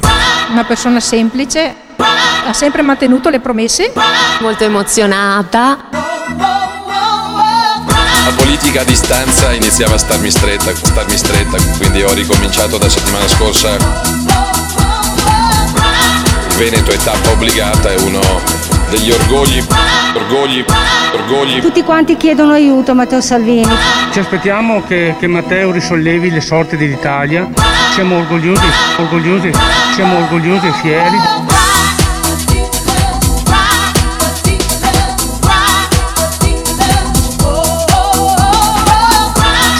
Una persona semplice, ha sempre mantenuto le promesse. Molto emozionata. La politica a distanza iniziava a starmi stretta, starmi stretta, quindi ho ricominciato da settimana scorsa. Il Veneto è tappa obbligata, è uno degli orgogli, orgogli, orgogli. Tutti quanti chiedono aiuto a Matteo Salvini. Ci aspettiamo che, che Matteo risollevi le sorti dell'Italia. Siamo orgogliosi, orgogliosi, siamo orgogliosi e fieri.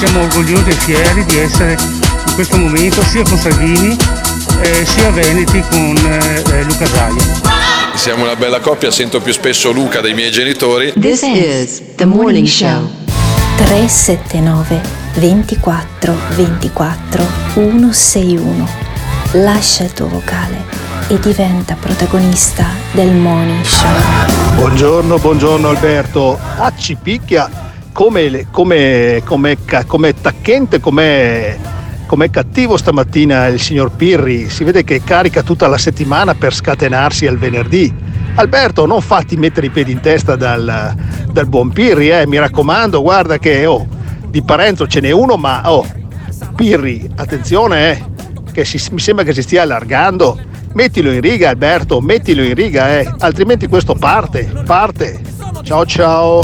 Siamo orgogliosi e fieri di essere in questo momento sia con Salvini eh, sia Veneti con eh, Luca Zaia. Siamo una bella coppia, sento più spesso Luca dei miei genitori. This is the Morning Show. tre sette nove, ventiquattro, ventiquattro, centosessantuno. Lascia il tuo vocale e diventa protagonista del Morning Show. Buongiorno, buongiorno Alberto. Ah, ci picchia come come come come tacchente, come com'è cattivo stamattina il signor Pirri, si vede che carica tutta la settimana per scatenarsi al venerdì. Alberto, non fatti mettere i piedi in testa dal, dal buon Pirri, eh, mi raccomando, guarda che oh, di Parenzo ce n'è uno, ma oh, Pirri, attenzione, eh, che si, mi sembra che si stia allargando, mettilo in riga Alberto, mettilo in riga, eh, altrimenti questo parte, parte, ciao ciao.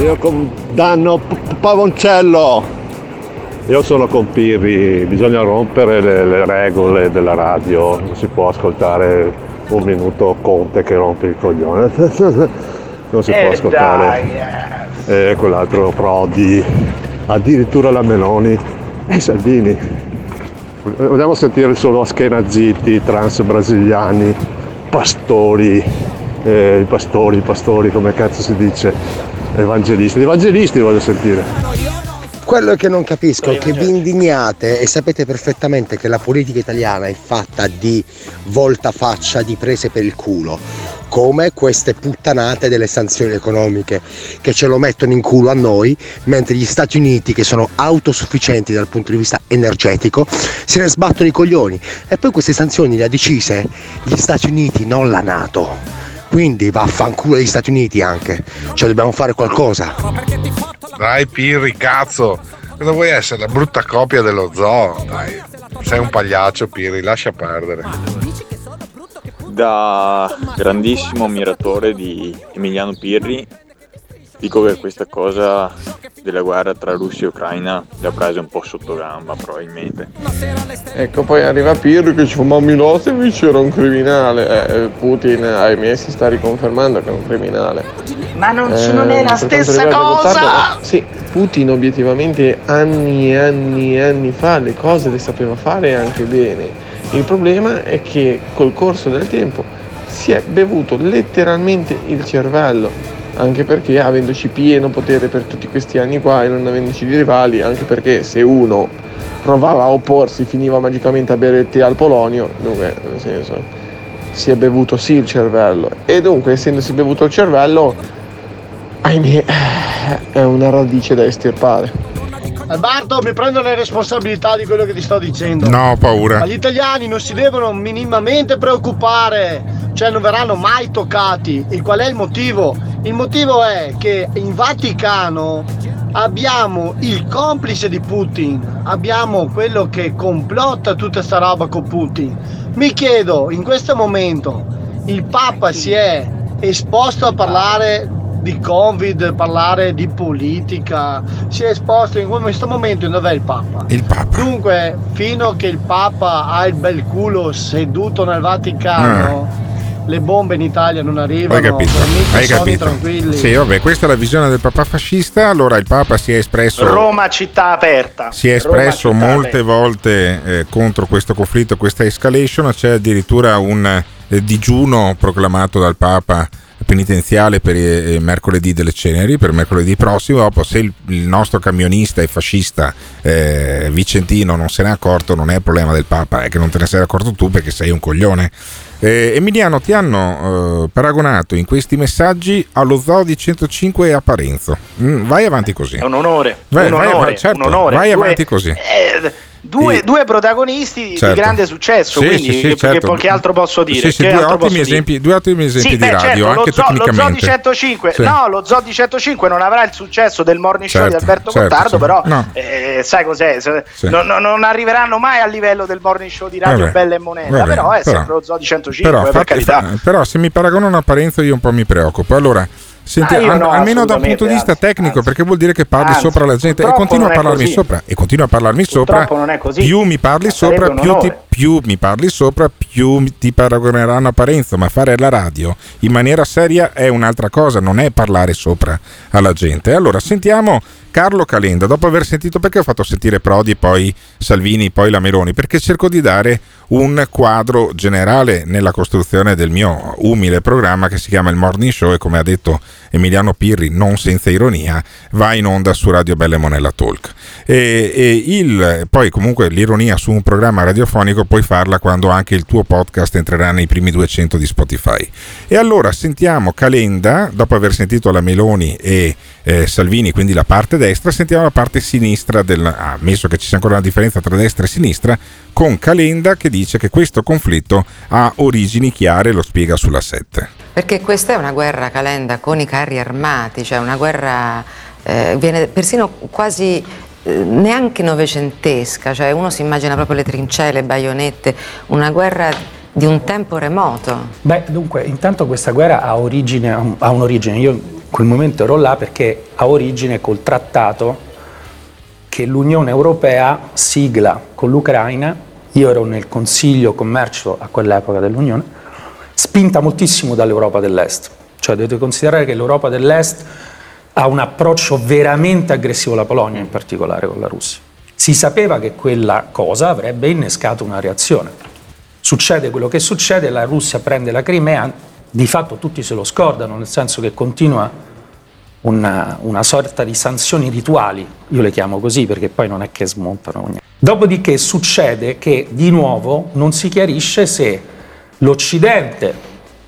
Io condanno Pavoncello. Io sono con Pirri, bisogna rompere le, le regole della radio, non si può ascoltare un minuto Conte che rompe il coglione, non si eh può ascoltare eh, quell'altro Prodi, addirittura la Meloni e Salvini. Vogliamo sentire solo askenaziti, trans brasiliani, pastori, eh, i pastori, i pastori come cazzo si dice, evangelisti, gli evangelisti voglio sentire. Quello che non capisco è che vi indignate e sapete perfettamente che la politica italiana è fatta di voltafaccia, di prese per il culo, come queste puttanate delle sanzioni economiche che ce lo mettono in culo a noi, mentre gli Stati Uniti, che sono autosufficienti dal punto di vista energetico, se ne sbattono i coglioni. E poi queste sanzioni le ha decise gli Stati Uniti, non la NATO. Quindi vaffanculo agli Stati Uniti anche, cioè dobbiamo fare qualcosa. Dai Pirri, cazzo, cosa vuoi essere? La brutta copia dello zoo? Dai, sei un pagliaccio Pirri, lascia perdere. Da grandissimo ammiratore di Emiliano Pirri dico che questa cosa della guerra tra Russia e Ucraina l'ha presa un po' sotto gamba probabilmente. Ecco, poi arriva Pirri che ci fa ma Milosevic era un criminale, eh, Putin ahimè si sta riconfermando che è un criminale. Ma non, eh, non è la stessa cosa Gottardo, sì, Putin obiettivamente anni e anni e anni fa le cose le sapeva fare anche bene. Il problema è che col corso del tempo si è bevuto letteralmente il cervello, anche perché avendoci pieno potere per tutti questi anni qua e non avendoci di rivali, anche perché se uno provava a opporsi finiva magicamente a bere il tè al polonio, dunque nel senso si è bevuto sì il cervello e dunque essendosi bevuto il cervello ahimè è una radice da estirpare. Alberto, mi prendo le responsabilità di quello che ti sto dicendo. No, ho paura. Ma gli italiani non si devono minimamente preoccupare, cioè non verranno mai toccati. E qual è il motivo? Il motivo è che in Vaticano abbiamo il complice di Putin, abbiamo quello che complotta tutta sta roba con Putin. Mi chiedo, in questo momento il Papa si è esposto a parlare di Covid, parlare di politica, si è esposto in questo momento, dov'è il Papa? Il Papa. Dunque, fino a che il Papa ha il bel culo seduto nel Vaticano, mm. le bombe in Italia non arrivano. Hai capito? Hai capito? Tranquilli. Sì, vabbè, questa è la visione del Papa fascista. Allora il Papa si è espresso. Roma città aperta. Si è espresso Roma, molte volte eh, contro questo conflitto, questa escalation. C'è addirittura un eh, digiuno proclamato dal Papa penitenziale per eh, mercoledì delle ceneri, per mercoledì prossimo. Dopo, se il, il nostro camionista e fascista eh, vicentino non se n'è accorto, non è il problema del Papa, è che non te ne sei accorto tu perché sei un coglione. eh, Emiliano, ti hanno eh, paragonato in questi messaggi allo zoo di centocinque a Parenzo. Mm, vai avanti così, è un onore, vai, un vai, onore, av- certo, un onore. Vai avanti così. Eh, Due, due protagonisti, certo, di grande successo, sì, quindi sì, sì, che, certo, che altro posso dire? Sì, sì, che due, altro ottimi posso esempi, dire? Due ottimi esempi sì, di beh, radio, certo, anche lo zoo, tecnicamente. Lo zoo di centocinque, sì. No, lo zoo di centocinque non avrà il successo del Morning Show, certo, di Alberto Gottardo, certo, però no. eh, sai cos'è? Sì. Non, non arriveranno mai al livello del Morning Show di Radio vabbè, Bella e Monella, vabbè, però è però, sempre lo zoo di centocinque, però, per fatti, carità. Fa, però se mi paragonano a Parenzo io un po' mi preoccupo, allora... Senti, ah, al, no, almeno da un punto di vista anzi, tecnico, anzi, perché vuol dire che parli anzi, sopra la gente e continua a parlarmi così. sopra e continua a parlarmi purtroppo sopra. Non è così. Più mi parli ma sopra, più, ti, più mi parli sopra, più ti paragoneranno a Parenzo. Ma fare la radio in maniera seria è un'altra cosa, non è parlare sopra alla gente. Allora sentiamo Carlo Calenda, dopo aver sentito, perché ho fatto sentire Prodi, poi Salvini, poi la Meloni, perché cerco di dare un quadro generale nella costruzione del mio umile programma che si chiama il Morning Show e, come ha detto Emiliano Pirri, non senza ironia, va in onda su Radio Bella e Monella Talk. E, e il, poi comunque l'ironia su un programma radiofonico puoi farla quando anche il tuo podcast entrerà nei primi duecento di Spotify. E allora sentiamo Calenda, dopo aver sentito la Meloni e eh, Salvini, quindi la parte destra, sentiamo la parte sinistra, del, ah, ammesso che ci sia ancora una differenza tra destra e sinistra, con Calenda che dice che questo conflitto ha origini chiare, lo spiega sulla sette. Perché questa è una guerra, Calenda, con i carri armati, cioè una guerra eh, viene persino quasi eh, neanche novecentesca, cioè uno si immagina proprio le trincee, le baionette, una guerra di un tempo remoto. Beh, dunque, intanto questa guerra ha origine, ha un'origine, io in quel momento ero là perché ha origine col trattato che l'Unione Europea sigla con l'Ucraina. Io ero nel Consiglio Commercio a quell'epoca dell'Unione, spinta moltissimo dall'Europa dell'Est. Cioè dovete considerare che l'Europa dell'Est ha un approccio veramente aggressivo alla Polonia, in particolare con la Russia. Si sapeva che quella cosa avrebbe innescato una reazione. Succede quello che succede, la Russia prende la Crimea, di fatto tutti se lo scordano, nel senso che continua una, una sorta di sanzioni rituali, io le chiamo così perché poi non è che smontano niente. Dopodiché succede che di nuovo non si chiarisce se l'Occidente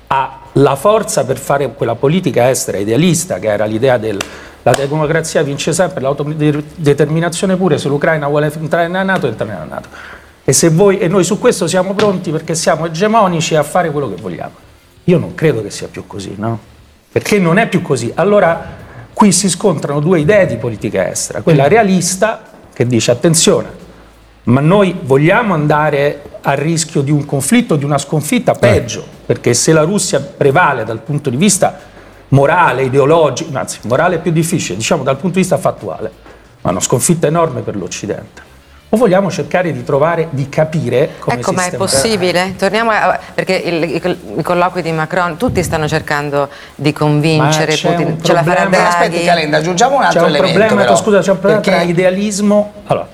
ha la forza per fare quella politica estera idealista che era l'idea del la democrazia vince sempre, l'autodeterminazione pure, se l'Ucraina vuole entrare nella NATO, entra nella NATO. E, se voi, e noi su questo siamo pronti perché siamo egemonici a fare quello che vogliamo. Io non credo che sia più così, no? Perché non è più così. Allora qui si scontrano due idee di politica estera. Quella realista che dice attenzione, ma noi vogliamo andare a rischio di un conflitto, di una sconfitta, peggio, perché se la Russia prevale dal punto di vista morale, ideologico, anzi morale è più difficile, diciamo dal punto di vista fattuale, ma una sconfitta enorme per l'Occidente. O vogliamo cercare di trovare, di capire come ecco, ma è possibile? Torniamo a, perché il, il, i colloqui di Macron, tutti stanno cercendo di convincere Putin, ce la farà Draghi. Aspetti Calenda, aggiungiamo un altro c'è un elemento problema, però, scusa, c'è un problema perché... tra idealismo, allora,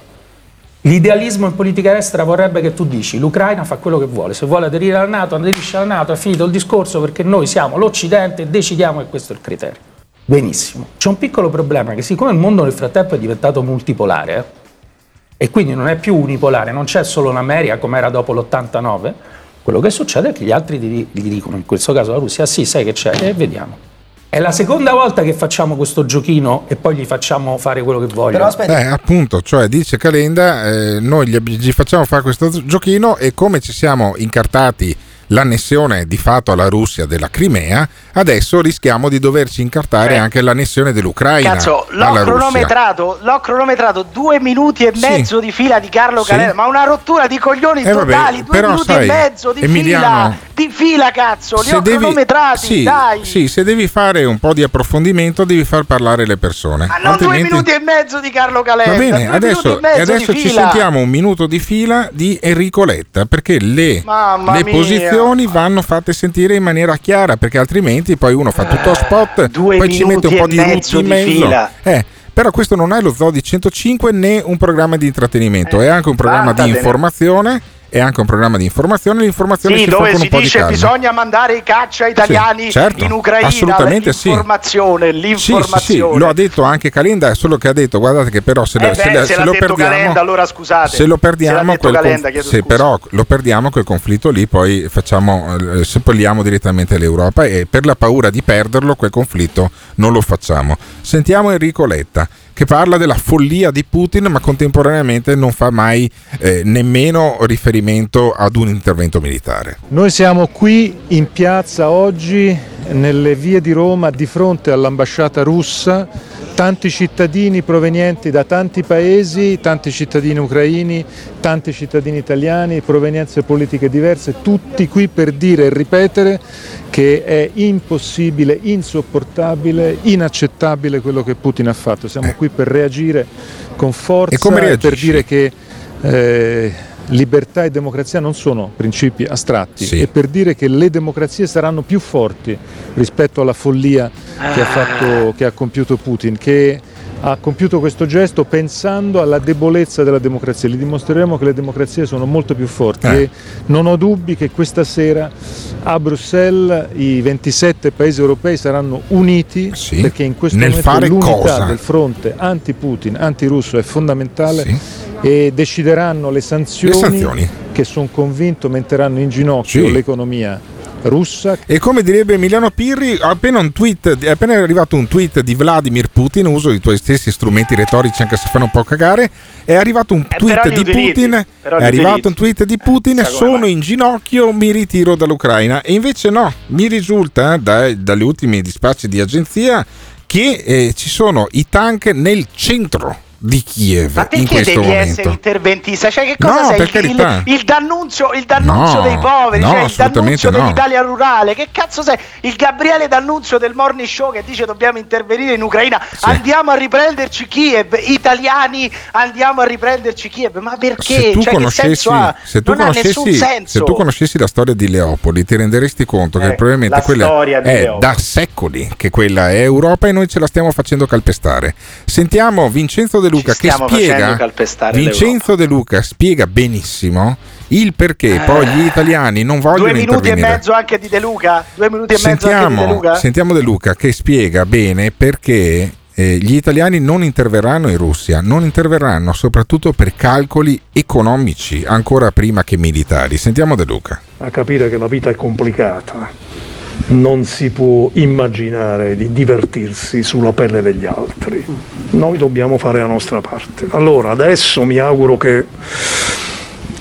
l'idealismo in politica estera vorrebbe che tu dici l'Ucraina fa quello che vuole, se vuole aderire alla NATO, aderisce alla NATO, è finito il discorso perché noi siamo l'Occidente e decidiamo che questo è il criterio. Benissimo, c'è un piccolo problema che siccome il mondo nel frattempo è diventato multipolare, eh, e quindi non è più unipolare, non c'è solo l'America come era dopo l'ottantanove, quello che succede è che gli altri gli, gli dicono, in questo caso la Russia, sì, sai che c'è, e eh, vediamo. È la seconda volta che facciamo questo giochino e poi gli facciamo fare quello che vogliono. Però aspetta. Eh, appunto, cioè dice Calenda, eh, noi gli, gli facciamo fare questo giochino e come ci siamo incartati l'annessione di fatto alla Russia della Crimea, adesso rischiamo di doverci incartare eh. anche l'annessione dell'Ucraina. Cazzo, l'ho alla cronometrato, Russia. L'ho cronometrato due minuti e mezzo sì. di fila di Carlo sì. Calenda, ma una rottura di coglioni eh, totali, vabbè, due però, minuti sai, e mezzo di Emiliano, fila, di fila cazzo, li ho devi, cronometrati, sì, dai. Sì, se devi fare un po' di approfondimento devi far parlare le persone. Ma non altrimenti... due minuti e mezzo di Carlo Calenda. Va bene, adesso, e e adesso ci fila. sentiamo un minuto di fila di Enrico Letta, perché le, le posizioni vanno fatte sentire in maniera chiara, perché altrimenti poi uno fa tutto a spot, due poi ci mette un po' di ruzzo in mezzo. Eh, però questo non è lo Zoo di centocinque né un programma di intrattenimento, eh, è anche un programma di informazione. È anche un programma di informazione, l'informazione sì, si fa con un si po' dice, di calma. Bisogna mandare i caccia italiani sì, certo, in Ucraina, assolutamente l'informazione, sì. l'informazione. Sì, sì, sì, lo ha detto anche Calenda, solo che ha detto, guardate che però se, eh lo, beh, se, se, se lo perdiamo, Calenda, allora scusate, se lo perdiamo, se quel Calenda, conf- se però lo perdiamo quel conflitto lì, poi facciamo eh, seppelliamo direttamente l'Europa e per la paura di perderlo quel conflitto non lo facciamo. Sentiamo Enrico Letta che parla della follia di Putin, ma contemporaneamente non fa mai eh, nemmeno riferimento ad un intervento militare. Noi siamo qui in piazza oggi, nelle vie di Roma, di fronte all'ambasciata russa, tanti cittadini provenienti da tanti paesi, tanti cittadini ucraini, tanti cittadini italiani, provenienze politiche diverse, tutti qui per dire e ripetere che è impossibile, insopportabile, inaccettabile quello che Putin ha fatto. Siamo qui per reagire con forza e, e per dire che eh, libertà e democrazia non sono principi astratti sì. e per dire che le democrazie saranno più forti rispetto alla follia che ha, fatto, che ha compiuto Putin, che ha compiuto questo gesto pensando alla debolezza della democrazia. Gli dimostreremo che le democrazie sono molto più forti eh. e non ho dubbi che questa sera a Bruxelles i ventisette paesi europei saranno uniti sì. perché in questo Nel momento l'unità cosa? del fronte anti-Putin, anti-russo è fondamentale sì. e decideranno le sanzioni, le sanzioni. che sono convinto metteranno in ginocchio sì. l'economia russa. E come direbbe Emiliano Pirri, appena un tweet, appena è arrivato un tweet di Vladimir Putin, uso i tuoi stessi strumenti retorici anche se fanno un po' cagare, è arrivato un tweet eh, di utilizzi, Putin, è arrivato un tweet di Putin, eh, sono in ginocchio, mi ritiro dall'Ucraina. E invece no, mi risulta da, dagli ultimi dispacci di agenzia che eh, ci sono i tank nel centro di Kiev. Ma in questo devi momento essere interventista? Cioè che cosa no, sei? Il, il, il D'Annunzio, il D'Annunzio no, dei poveri, no, cioè il D'Annunzio no. dell'Italia rurale. Che cazzo sei? Il Gabriele D'Annunzio del Morning Show che dice dobbiamo intervenire in Ucraina. Sì. Andiamo a riprenderci Kiev, italiani, andiamo a riprenderci Kiev. Ma perché? Se tu cioè, conoscessi, se tu conoscessi, se tu conoscessi la storia di Leopoli, ti renderesti conto eh, che probabilmente quella è Leopoli. Da secoli che quella è Europa e noi ce la stiamo facendo calpestare. Sentiamo Vincenzo De Luca che spiega Vincenzo De Luca spiega benissimo il perché eh. poi gli italiani non vogliono intervenire. Due minuti intervenire. e mezzo anche di De Luca? Due minuti e sentiamo, mezzo anche di De Luca? Sentiamo De Luca che spiega bene perché eh, gli italiani non interverranno in Russia, non interverranno soprattutto per calcoli economici ancora prima che militari. Sentiamo De Luca. A capire che la vita è complicata. Non si può immaginare di divertirsi sulla pelle degli altri. Noi dobbiamo fare la nostra parte. Allora, adesso mi auguro che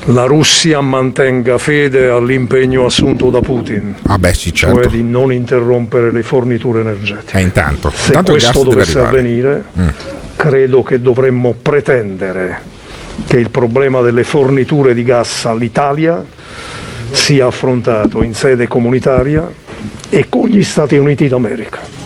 la Russia mantenga fede all'impegno assunto da Putin. Ah beh, sì, certo. Cioè di non interrompere le forniture energetiche. Eh, intanto. Se intanto questo dovesse avvenire, mm. credo che dovremmo pretendere che il problema delle forniture di gas all'Italia sia affrontato in sede comunitaria e con gli Stati Uniti d'America.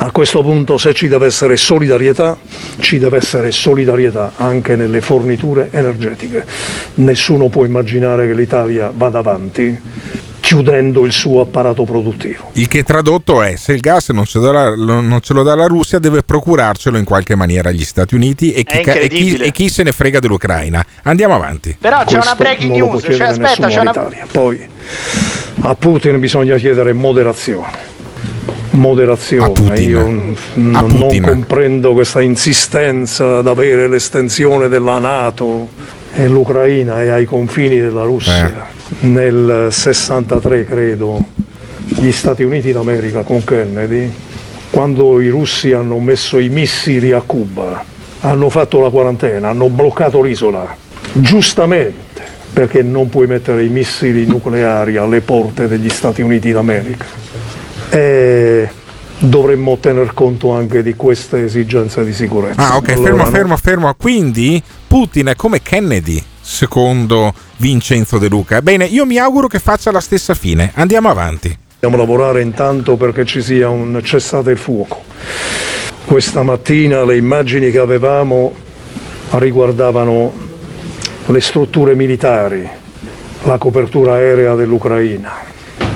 A questo punto, se ci deve essere solidarietà, ci deve essere solidarietà anche nelle forniture energetiche. Nessuno può immaginare che l'Italia vada avanti chiudendo il suo apparato produttivo. Il che tradotto è, se il gas non ce lo dà, non ce lo dà la Russia, deve procurarcelo in qualche maniera agli Stati Uniti e chi, e chi, e chi se ne frega dell'Ucraina. Andiamo avanti. Però questo c'è una breaking news, cioè, aspetta, c'è una... Poi a Putin bisogna chiedere moderazione. Moderazione, io n- non comprendo questa insistenza ad avere l'estensione della NATO e l'Ucraina è ai confini della Russia. Eh. Nel sessantatré, credo, gli Stati Uniti d'America con Kennedy, quando i russi hanno messo i missili a Cuba, hanno fatto la quarantena, hanno bloccato l'isola, giustamente. Perché non puoi mettere i missili nucleari alle porte degli Stati Uniti d'America. E dovremmo tener conto anche di queste esigenze di sicurezza. Ah, ok, allora, fermo, no? fermo, fermo. Quindi Putin è come Kennedy, secondo Vincenzo De Luca. Bene, io mi auguro che faccia la stessa fine. Andiamo avanti. Dobbiamo lavorare intanto perché ci sia un cessate il fuoco. Questa mattina le immagini che avevamo riguardavano le strutture militari, la copertura aerea dell'Ucraina.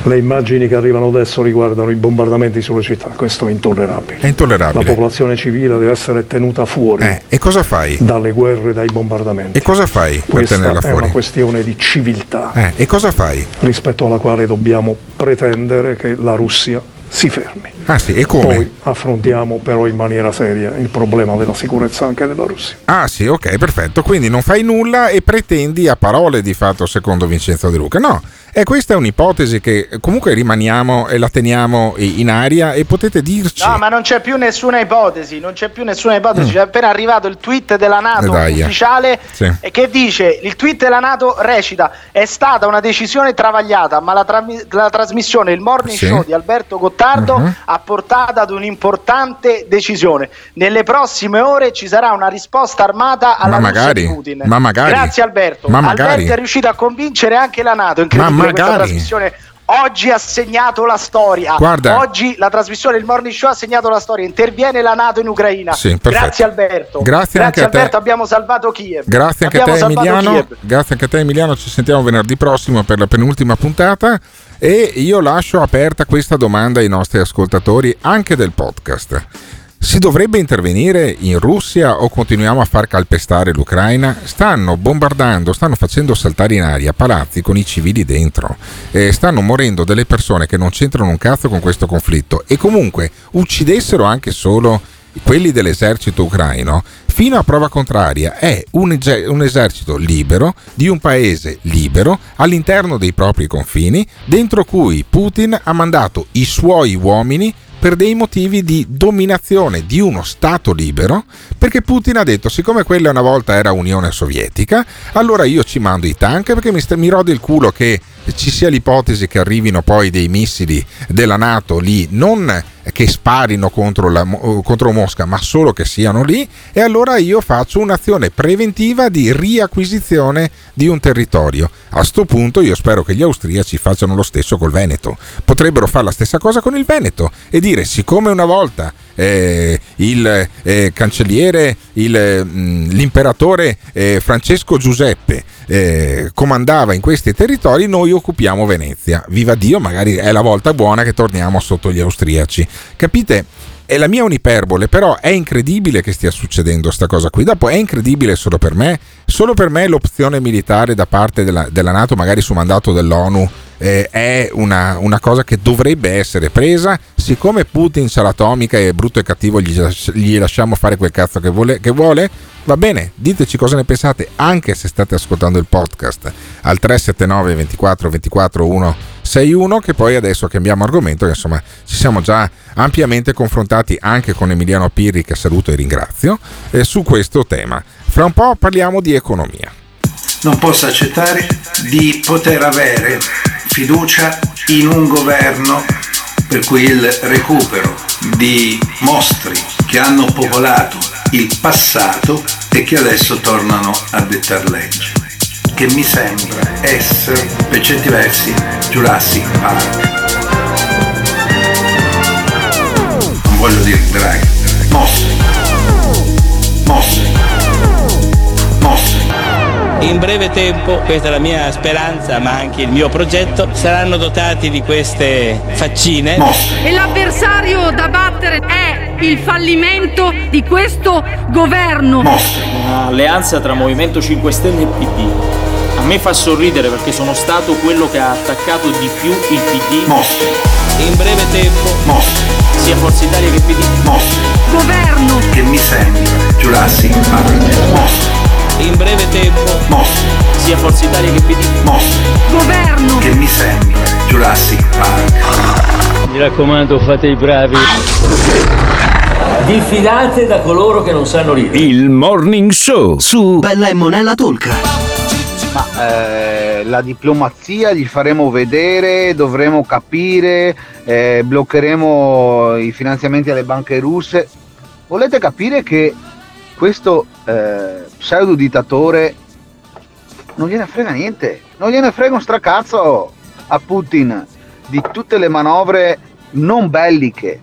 Le immagini che arrivano adesso riguardano i bombardamenti sulle città. Questo è intollerabile. È intollerabile. La popolazione civile deve essere tenuta fuori eh, e cosa fai? Dalle guerre, dai bombardamenti. E cosa fai per Questa tenerla fuori? È una questione di civiltà eh, e cosa fai? Rispetto alla quale dobbiamo pretendere che la Russia si fermi. Ah sì, e come? Poi affrontiamo però in maniera seria il problema della sicurezza anche della Russia. Ah sì, ok, perfetto. Quindi non fai nulla e pretendi a parole di fatto, secondo Vincenzo De Luca. No, e questa è un'ipotesi che comunque rimaniamo e la teniamo in aria e potete dirci. No, ma non c'è più nessuna ipotesi, non c'è più nessuna ipotesi. Mm. C'è appena arrivato il tweet della NATO Edaia. ufficiale sì. che dice, il tweet della NATO recita: è stata una decisione travagliata, ma la, tra- la trasmissione, il Morning sì. Show di Alberto Gottardo Uh-huh. ha portato ad un'importante decisione. Nelle prossime ore ci sarà una risposta armata alla ma Russia di Putin. Ma magari. Grazie Alberto. Ma magari. Alberto è riuscito a convincere anche la NATO. Incredibile ma questa trasmissione. Oggi ha segnato la storia. Guarda. Oggi la trasmissione del Morning Show ha segnato la storia. Interviene la NATO in Ucraina. Sì, grazie Alberto. Grazie, grazie anche Alberto. A te. Abbiamo salvato Kiev. Grazie anche abbiamo a te Emiliano. Kiev. Grazie anche a te Emiliano. Ci sentiamo venerdì prossimo per la penultima puntata. E io lascio aperta questa domanda ai nostri ascoltatori anche del podcast. Si dovrebbe intervenire in Russia o continuiamo a far calpestare l'Ucraina? Stanno bombardando, stanno facendo saltare in aria palazzi con i civili dentro. Eh, stanno morendo delle persone che non c'entrano un cazzo con questo conflitto e comunque uccidessero anche solo quelli dell'esercito ucraino. Fino a prova contraria è un, eser- un esercito libero di un paese libero all'interno dei propri confini, dentro cui Putin ha mandato i suoi uomini per dei motivi di dominazione di uno Stato libero, perché Putin ha detto siccome quella una volta era Unione Sovietica, allora io ci mando i tank perché mi, st- mi rode il culo che ci sia l'ipotesi che arrivino poi dei missili della NATO lì, non che sparino contro, la, contro Mosca, ma solo che siano lì, e allora io faccio un'azione preventiva di riacquisizione di un territorio. A sto punto io spero che gli austriaci facciano lo stesso col Veneto. Potrebbero fare la stessa cosa con il Veneto e dire siccome una volta eh, il eh, cancelliere, il, mh, l'imperatore eh, Francesco Giuseppe eh, comandava in questi territori, noi occupiamo Venezia. Viva Dio, magari è la volta buona che torniamo sotto gli austriaci. Capite? è la mia uniperbole, però è incredibile che stia succedendo sta cosa qui. Dopo è incredibile solo per me, solo per me l'opzione militare da parte della, della NATO, magari su mandato dell'ONU, eh, è una, una cosa che dovrebbe essere presa. Siccome Putin c'ha l'atomica e è brutto e cattivo, gli, gli lasciamo fare quel cazzo che vuole, che vuole, va bene, diteci cosa ne pensate, anche se state ascoltando il podcast al tre sette nove, ventiquattro, ventiquattro, centosessantuno, che poi adesso cambiamo argomento, che insomma ci siamo già ampiamente confrontati anche con Emiliano Pirri, che saluto e ringrazio, eh, su questo tema. Fra un po' parliamo di economia. Non posso accettare di poter avere fiducia in un governo per cui il recupero di mostri che hanno popolato il passato e che adesso tornano a dettar legge, che mi sembra essere per certi versi Jurassic Park. Non voglio dire Draghi, mostri, mostri, mostri. In breve tempo, questa è la mia speranza, ma anche il mio progetto, saranno dotati di queste faccine. E l'avversario da battere è il fallimento di questo governo. Un'alleanza tra Movimento cinque Stelle e P D. A me fa sorridere perché sono stato quello che ha attaccato di più il P D. Mostri. In breve tempo, mostri, sia Forza Italia che P D. Mostri. Governo che mi sembra Jurassic Park. Mostri. In breve tempo, mostri, sia Forza Italia che P D. Mostri, governo che mi sembra Jurassic Park. Mi raccomando, fate i bravi. Diffidate da coloro che non sanno ridere. Il Morning Show su Bella e Monella Talk. Ma eh, la diplomazia gli faremo vedere, dovremo capire, eh, bloccheremo i finanziamenti alle banche russe. Volete capire che questo eh, pseudo dittatore non gliene frega niente, non gliene frega un stracazzo a Putin di tutte le manovre non belliche.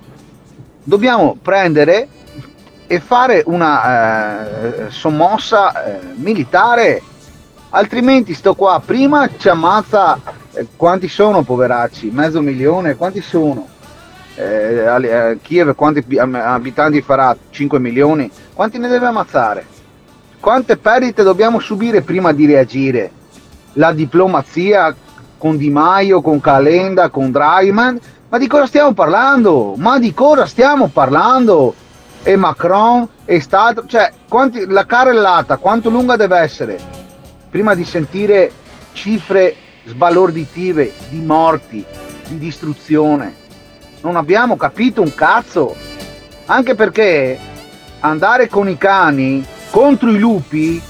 Dobbiamo prendere e fare una eh, sommossa eh, militare, altrimenti sto qua prima ci ammazza eh, quanti sono poveracci, mezzo milione, quanti sono? Eh, a Kiev quanti abitanti farà? cinque milioni? Quanti ne deve ammazzare? Quante perdite dobbiamo subire prima di reagire? La diplomazia con Di Maio, con Calenda, con Draghi, ma di cosa stiamo parlando? Ma di cosa stiamo parlando? E Macron è stato, cioè quanti, la carrellata quanto lunga deve essere prima di sentire cifre sbalorditive di morti, di distruzione? Non abbiamo capito un cazzo, anche perché andare con i cani contro i lupi,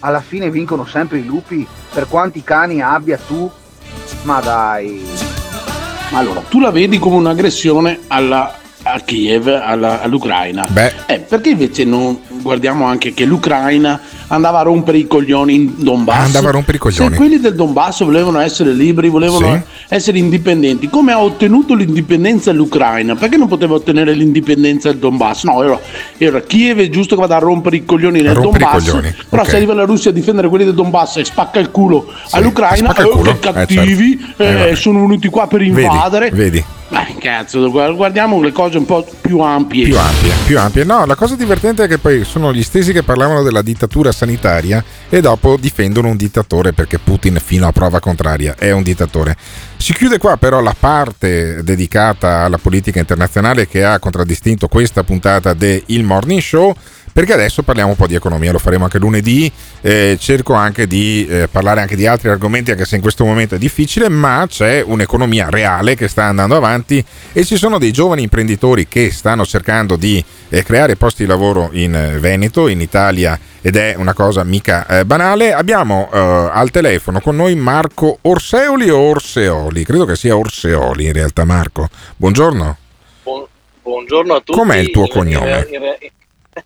alla fine vincono sempre i lupi, per quanti cani abbia tu, ma dai. Allora, tu la vedi come un'aggressione alla, a Kiev, alla, all'Ucraina. Beh. Eh, perché invece non guardiamo anche che l'Ucraina andava a rompere i coglioni in Donbass? Andava a rompere i coglioni. Se quelli del Donbass volevano essere liberi, volevano sì. essere indipendenti, come ha ottenuto l'indipendenza l'Ucraina? Perché non poteva ottenere l'indipendenza del Donbass? No, era, era Kiev, è giusto che vada a rompere i coglioni nel rompere Donbass. Coglioni. Però okay. se arriva la Russia a difendere quelli del Donbass e spacca il culo sì. all'Ucraina, il culo. Eh, che cattivi, eh, certo. eh, eh, sono venuti qua per invadere. Vedi, vedi. Beh, cazzo, guardiamo le cose un po' più ampie. Più ampie, più ampie. No, la cosa divertente è che poi sono gli stessi che parlavano della dittatura sanitaria e dopo difendono un dittatore, perché Putin, fino a prova contraria, è un dittatore. Si chiude qua però la parte dedicata alla politica internazionale che ha contraddistinto questa puntata de Il Morning Show, perché adesso parliamo un po' di economia, lo faremo anche lunedì, eh, cerco anche di eh, parlare anche di altri argomenti, anche se in questo momento è difficile, ma c'è un'economia reale che sta andando avanti e ci sono dei giovani imprenditori che stanno cercando di eh, creare posti di lavoro in Veneto, in Italia, ed è una cosa mica eh, banale. Abbiamo eh, al telefono con noi Marco Orseoli o Orseoli? Credo che sia Orseoli in realtà. Marco, buongiorno. Bu- buongiorno a tutti. Com'è il tuo cognome? In, in,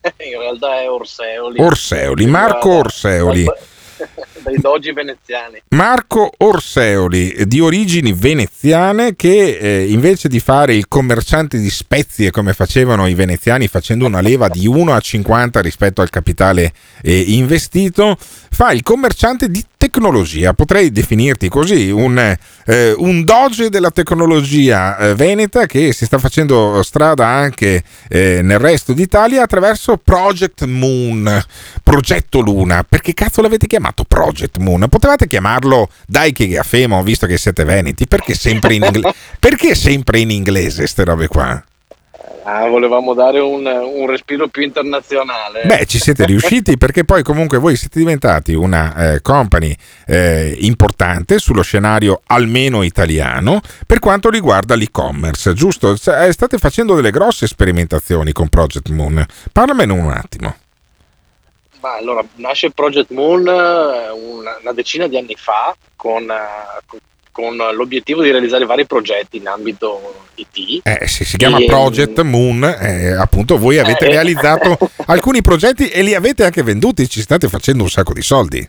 in realtà è Orseoli. Orseoli, Marco Orseoli. dai dogi veneziani. Marco Orseoli, di origini veneziane, che eh, invece di fare il commerciante di spezie come facevano i veneziani, facendo una leva di uno a cinquanta rispetto al capitale eh, investito, fa il commerciante di tecnologia. Potrei definirti così, un, eh, un doge della tecnologia eh, veneta, che si sta facendo strada anche eh, nel resto d'Italia attraverso Project Moon, progetto Luna. Perché cazzo l'avete chiamato Project Moon? Potevate chiamarlo dai che gafemo, visto che siete veneti. Perché sempre in inglese? Perché sempre in inglese ste robe qua? Ah, volevamo dare un, un respiro più internazionale. Beh, ci siete riusciti, perché poi comunque voi siete diventati una eh, company eh, importante sullo scenario almeno italiano per quanto riguarda l'e-commerce, giusto? Cioè, state facendo delle grosse sperimentazioni con Project Moon. Parlamene un attimo. Ma allora, nasce Project Moon una, una decina di anni fa con... con con l'obiettivo di realizzare vari progetti in ambito I T. Eh, si, si chiama e, Project Moon, eh, appunto voi avete eh, realizzato alcuni progetti e li avete anche venduti, ci state facendo un sacco di soldi.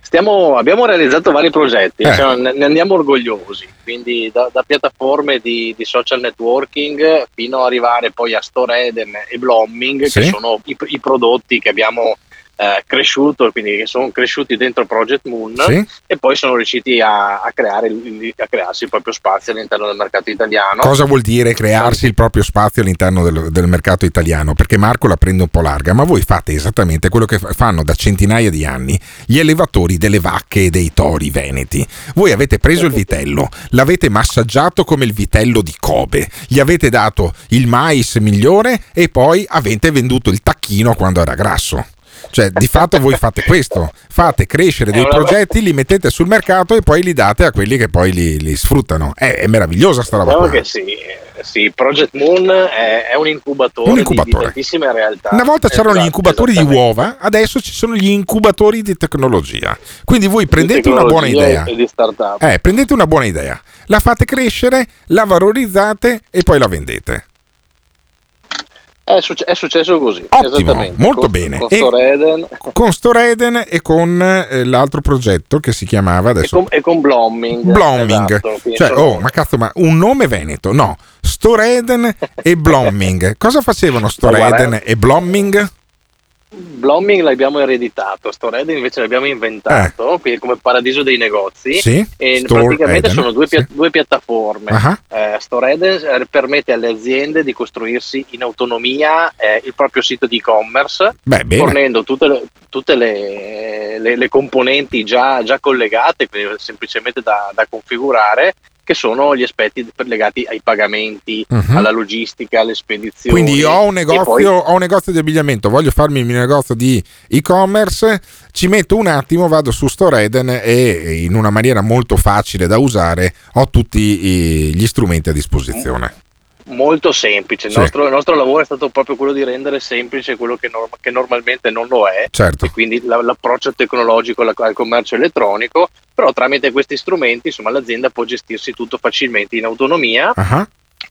Stiamo, abbiamo realizzato vari progetti, eh. cioè, ne, ne andiamo orgogliosi, quindi da, da piattaforme di, di social networking fino ad arrivare poi a Storeden e Blomming, sì? Che sono i, i prodotti che abbiamo... Eh, cresciuto, quindi sono cresciuti dentro Project Moon, sì? E poi sono riusciti a, a, creare, a crearsi il proprio spazio all'interno del mercato italiano. Cosa vuol dire crearsi il proprio spazio all'interno del, del mercato italiano? Perché Marco la prende un po' larga, ma voi fate esattamente quello che fanno da centinaia di anni gli allevatori delle vacche e dei tori veneti. Voi avete preso il vitello, l'avete massaggiato come il vitello di Kobe, gli avete dato il mais migliore e poi avete venduto il tacchino quando era grasso. Cioè, di fatto voi fate questo, fate crescere dei progetti, li mettete sul mercato e poi li date a quelli che poi li, li sfruttano. È, è meravigliosa sta roba qua. Che sì, sì, Project Moon è, è un incubatore, un incubatore. Di, di tantissime realtà. Una volta esatto, c'erano gli incubatori di uova, adesso ci sono gli incubatori di tecnologia. Quindi voi prendete una buona idea, e di startup. Eh, prendete una buona idea, la fate crescere, la valorizzate e poi la vendete. È, succe- è successo così. Ottimo, molto con, bene. Con Storeden. E, con Storeden e con eh, l'altro progetto che si chiamava adesso. E con, e con Blomming. Blomming. Esatto, cioè, oh, ma cazzo, ma un nome veneto? No, Storeden e Blomming. Cosa facevano Storeden no, e Blomming? Blomming l'abbiamo ereditato, Storeden invece l'abbiamo inventato eh. come paradiso dei negozi, sì, e Store praticamente Eden, sono due, sì. due piattaforme. Uh-huh. Eh, Storeden permette alle aziende di costruirsi in autonomia eh, il proprio sito di e-commerce, Beh, fornendo tutte, le, tutte le, le, le componenti già, già collegate, quindi semplicemente da, da configurare, che sono gli aspetti legati ai pagamenti, uh-huh. alla logistica, alle spedizioni. Quindi io ho un negozio, poi... ho un negozio di abbigliamento, voglio farmi il mio negozio di e-commerce, ci metto un attimo, vado su Storeden e in una maniera molto facile da usare ho tutti gli strumenti a disposizione. Molto semplice, il, sì. nostro, il nostro lavoro è stato proprio quello di rendere semplice quello che, norm- che normalmente non lo è, certo. E quindi la- l'approccio tecnologico la- al commercio elettronico, però tramite questi strumenti insomma l'azienda può gestirsi tutto facilmente in autonomia, uh-huh.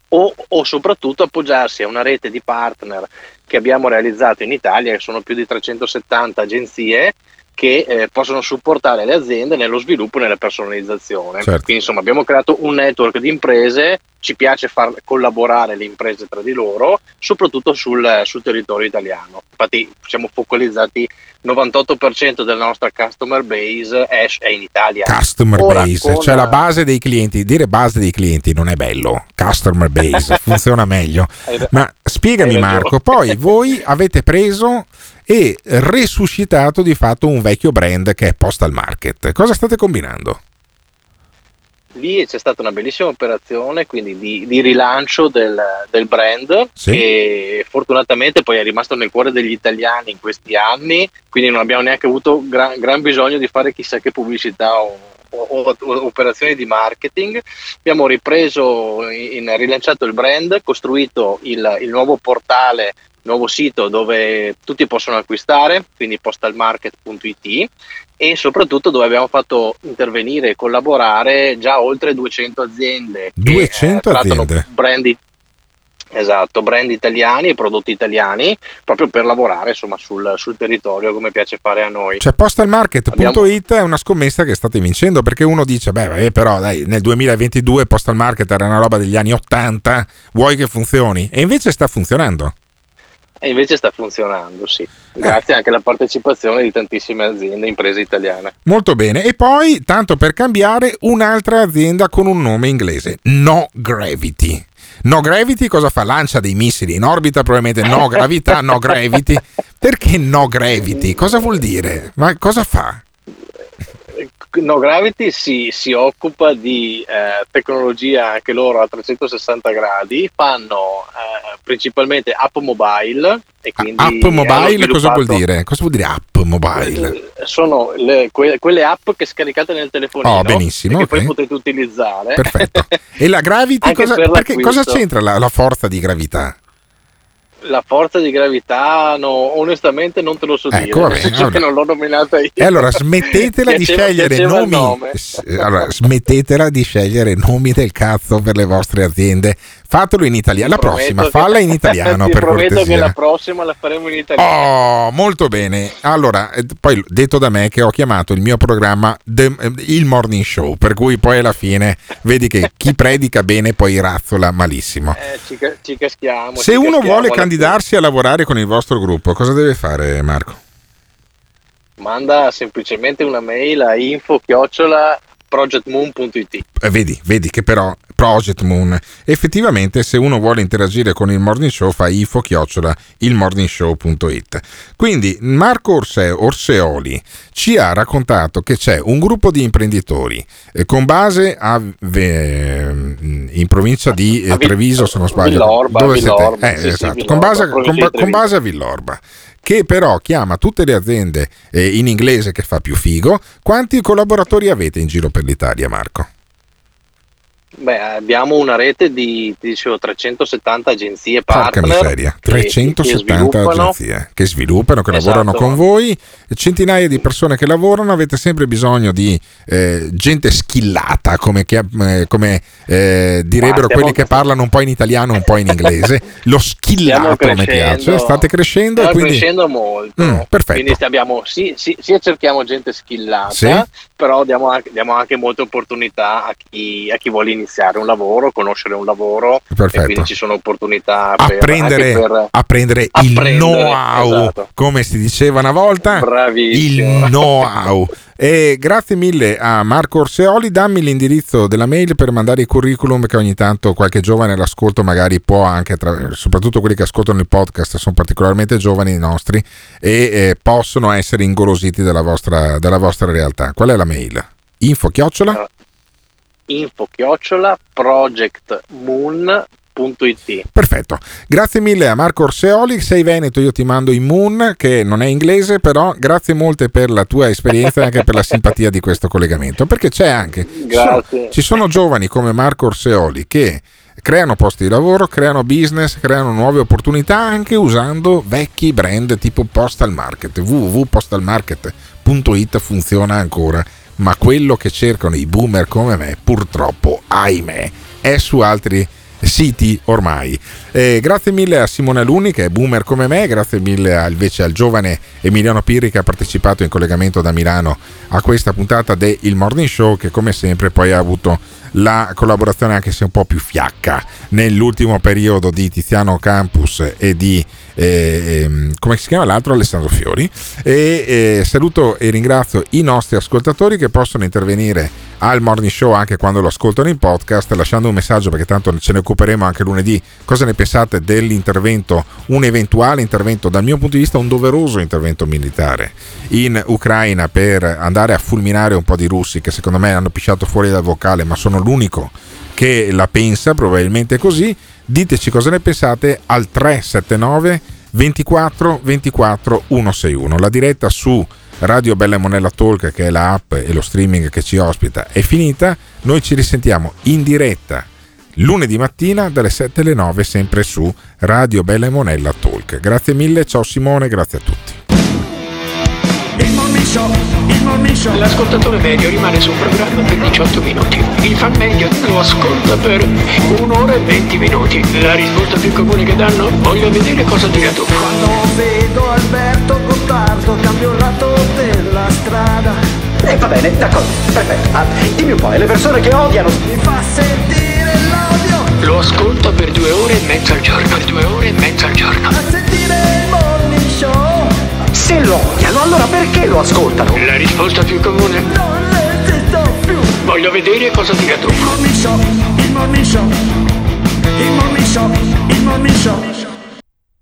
o, o soprattutto appoggiarsi a una rete di partner che abbiamo realizzato in Italia, che sono più di trecentosettanta agenzie che eh, possono supportare le aziende nello sviluppo e nella personalizzazione, certo. Quindi insomma abbiamo creato un network di imprese, ci piace far collaborare le imprese tra di loro soprattutto sul, sul territorio italiano, infatti siamo focalizzati, novantotto per cento della nostra customer base è, è in Italia. Customer Ora, base, cioè la base dei clienti, dire base dei clienti non è bello, customer base funziona meglio, ma spiegami Marco, poi voi avete preso e resuscitato di fatto un vecchio brand che è PostalMarket. Cosa state combinando? Lì c'è stata una bellissima operazione, quindi di, di rilancio del, del brand, sì. Che fortunatamente poi è rimasto nel cuore degli italiani in questi anni, quindi non abbiamo neanche avuto gran, gran bisogno di fare chissà che pubblicità o, o, o operazioni di marketing. Abbiamo ripreso, in, rilanciato il brand, costruito il, il nuovo portale, nuovo sito dove tutti possono acquistare, quindi postalmarket punto it, e soprattutto dove abbiamo fatto intervenire e collaborare già oltre duecento aziende duecento che eh, trattano aziende. brand Esatto, brand italiani e prodotti italiani, proprio per lavorare insomma sul, sul territorio come piace fare a noi. Cioè PostalMarket.it Abbiamo... è una scommessa che state vincendo, perché uno dice beh, eh, però dai, nel duemilaventidue PostalMarket era una roba degli anni ottanta, vuoi che funzioni? E invece sta funzionando. E invece sta funzionando, sì, grazie eh. anche alla partecipazione di tantissime aziende e imprese italiane. Molto bene, e poi, tanto per cambiare, un'altra azienda con un nome inglese, No Gravity. No Gravity cosa fa? Lancia dei missili in orbita, probabilmente no gravità, no gravity. Perché No Gravity? Cosa vuol dire? Ma cosa fa? No Gravity si, si occupa di eh, tecnologia anche loro a trecentosessanta gradi, fanno eh, principalmente app mobile. E quindi app mobile cosa vuol dire? Cosa vuol dire app mobile? Sono le, que, quelle app che scaricate nel telefonino, oh, benissimo, e che okay. poi potete utilizzare. Perfetto. E la Gravity cosa, per perché, cosa c'entra la, la forza di gravità? La forza di gravità, no, onestamente non te lo so ecco, dire, vabbè, cioè allora. non l'ho nominata io. E allora smettetela piaceva, di scegliere nomi. Allora, smettetela di scegliere nomi del cazzo per le vostre aziende. Fatelo in italiano. La prossima, falla in italiano. Ti per prometto cortesia. Che la prossima la faremo in italiano. Oh, molto bene. Allora, poi detto da me che ho chiamato il mio programma The, il Morning Show, per cui poi alla fine vedi che chi predica bene poi razzola malissimo. Eh, ci, ci caschiamo. Se ci uno caschiamo, vuole candidarsi a lavorare con il vostro gruppo, cosa deve fare, Marco? Manda semplicemente una mail a info chiocciola project moon punto it. Eh, vedi, vedi che però Project Moon. Effettivamente, se uno vuole interagire con il Morning Show, fa info chiocciola il morning show punto it. Quindi Marco Orse, Orseoli ci ha raccontato che c'è un gruppo di imprenditori eh, con base a eh, in provincia di eh, Treviso, se non sbaglio. Villorba, dove Villorba, eh, sì, esatto. Villorba, con, base, con, con base a Villorba, che però chiama tutte le aziende eh, in inglese, che fa più figo. Quanti collaboratori avete in giro per l'Italia, Marco? Beh, abbiamo una rete di, ti dicevo, trecentosettanta agenzie partner. Porca miseria, trecentosettanta che agenzie che sviluppano, che esatto. lavorano con voi, centinaia di persone che lavorano. Avete sempre bisogno di eh, gente skillata, come, che, eh, come eh, direbbero quelli che parlano un po' in italiano, un po' in inglese. Lo skillato mi piace. State crescendo. Stiamo quindi... crescendo molto. Mm, perfetto. Quindi abbiamo, sì, sì, sì, cerchiamo gente skillata, sì? Però diamo anche, diamo anche molte opportunità a chi, a chi vuole iniziare. Iniziare un lavoro, conoscere un lavoro. Perfetto. E quindi ci sono opportunità per apprendere, per apprendere il know-how, esatto. come si diceva una volta. Bravissimo. Il know-how. E grazie mille a Marco Orseoli. Dammi l'indirizzo della mail per mandare il curriculum, che ogni tanto qualche giovane l'ascolto magari può anche tra... soprattutto quelli che ascoltano il podcast sono particolarmente giovani i nostri e eh, possono essere ingolositi dalla vostra, dalla vostra realtà. Qual è la mail? Info chiocciola info chiocciola project moon punto it. Perfetto, grazie mille a Marco Orseoli. Sei veneto, io ti mando in Moon, che non è inglese, però grazie molte per la tua esperienza e anche per la simpatia di questo collegamento, perché c'è anche grazie. Ci, sono, ci sono giovani come Marco Orseoli che creano posti di lavoro, creano business, creano nuove opportunità anche usando vecchi brand tipo PostalMarket. Vu vu vu punto postalmarket punto it funziona ancora, ma quello che cercano i boomer come me, purtroppo, ahimè, è su altri siti ormai. Eh, grazie mille a Simone Alunni, che è boomer come me, grazie mille a, invece al giovane Emiliano Pirri, che ha partecipato in collegamento da Milano a questa puntata del Morning Show, che come sempre poi ha avuto la collaborazione, anche se un po' più fiacca, nell'ultimo periodo di Tiziano Campus e di eh, ehm, come si chiama l'altro, Alessandro Fiori. E eh, saluto e ringrazio i nostri ascoltatori che possono intervenire al Morning Show anche quando lo ascoltano in podcast, lasciando un messaggio, perché tanto ce ne occuperemo anche lunedì. Cosa ne pensate dell'intervento, un eventuale intervento, dal mio punto di vista un doveroso intervento militare in Ucraina, per andare a fulminare un po' di russi che secondo me hanno pisciato fuori dal vocale, ma sono l'unico che la pensa probabilmente così. Diteci cosa ne pensate al tre sette nove ventiquattro ventiquattro centosessantuno. La diretta su Radio Bella e Monella Talk, che è la app e lo streaming che ci ospita, è finita. Noi ci risentiamo in diretta lunedì mattina dalle sette alle nove, sempre su Radio Bella e Monella Talk. Grazie mille, ciao Simone, grazie a tutti. Morning Show, il Morning Show. L'ascoltatore medio rimane sul programma per diciotto minuti. Il fan medio lo ascolta per un'ora e venti minuti. La risposta più comune che danno: voglio vedere cosa dirà tu. Quando vedo Alberto Gottardo cambio il lato della strada. E eh, va bene, d'accordo, perfetto. Ah, dimmi un po', le persone che odiano. Mi fa sentire l'odio. Lo ascolto per due ore e mezza al giorno. Per due ore e mezza al giorno. A sentire il Morning Show. Se lo odiano, allora perché lo ascoltano? La risposta più comune: non esisto più. Voglio vedere cosa dirà tu. Il Morning Show, il Morning Show, il Morning Show, il Morning Show.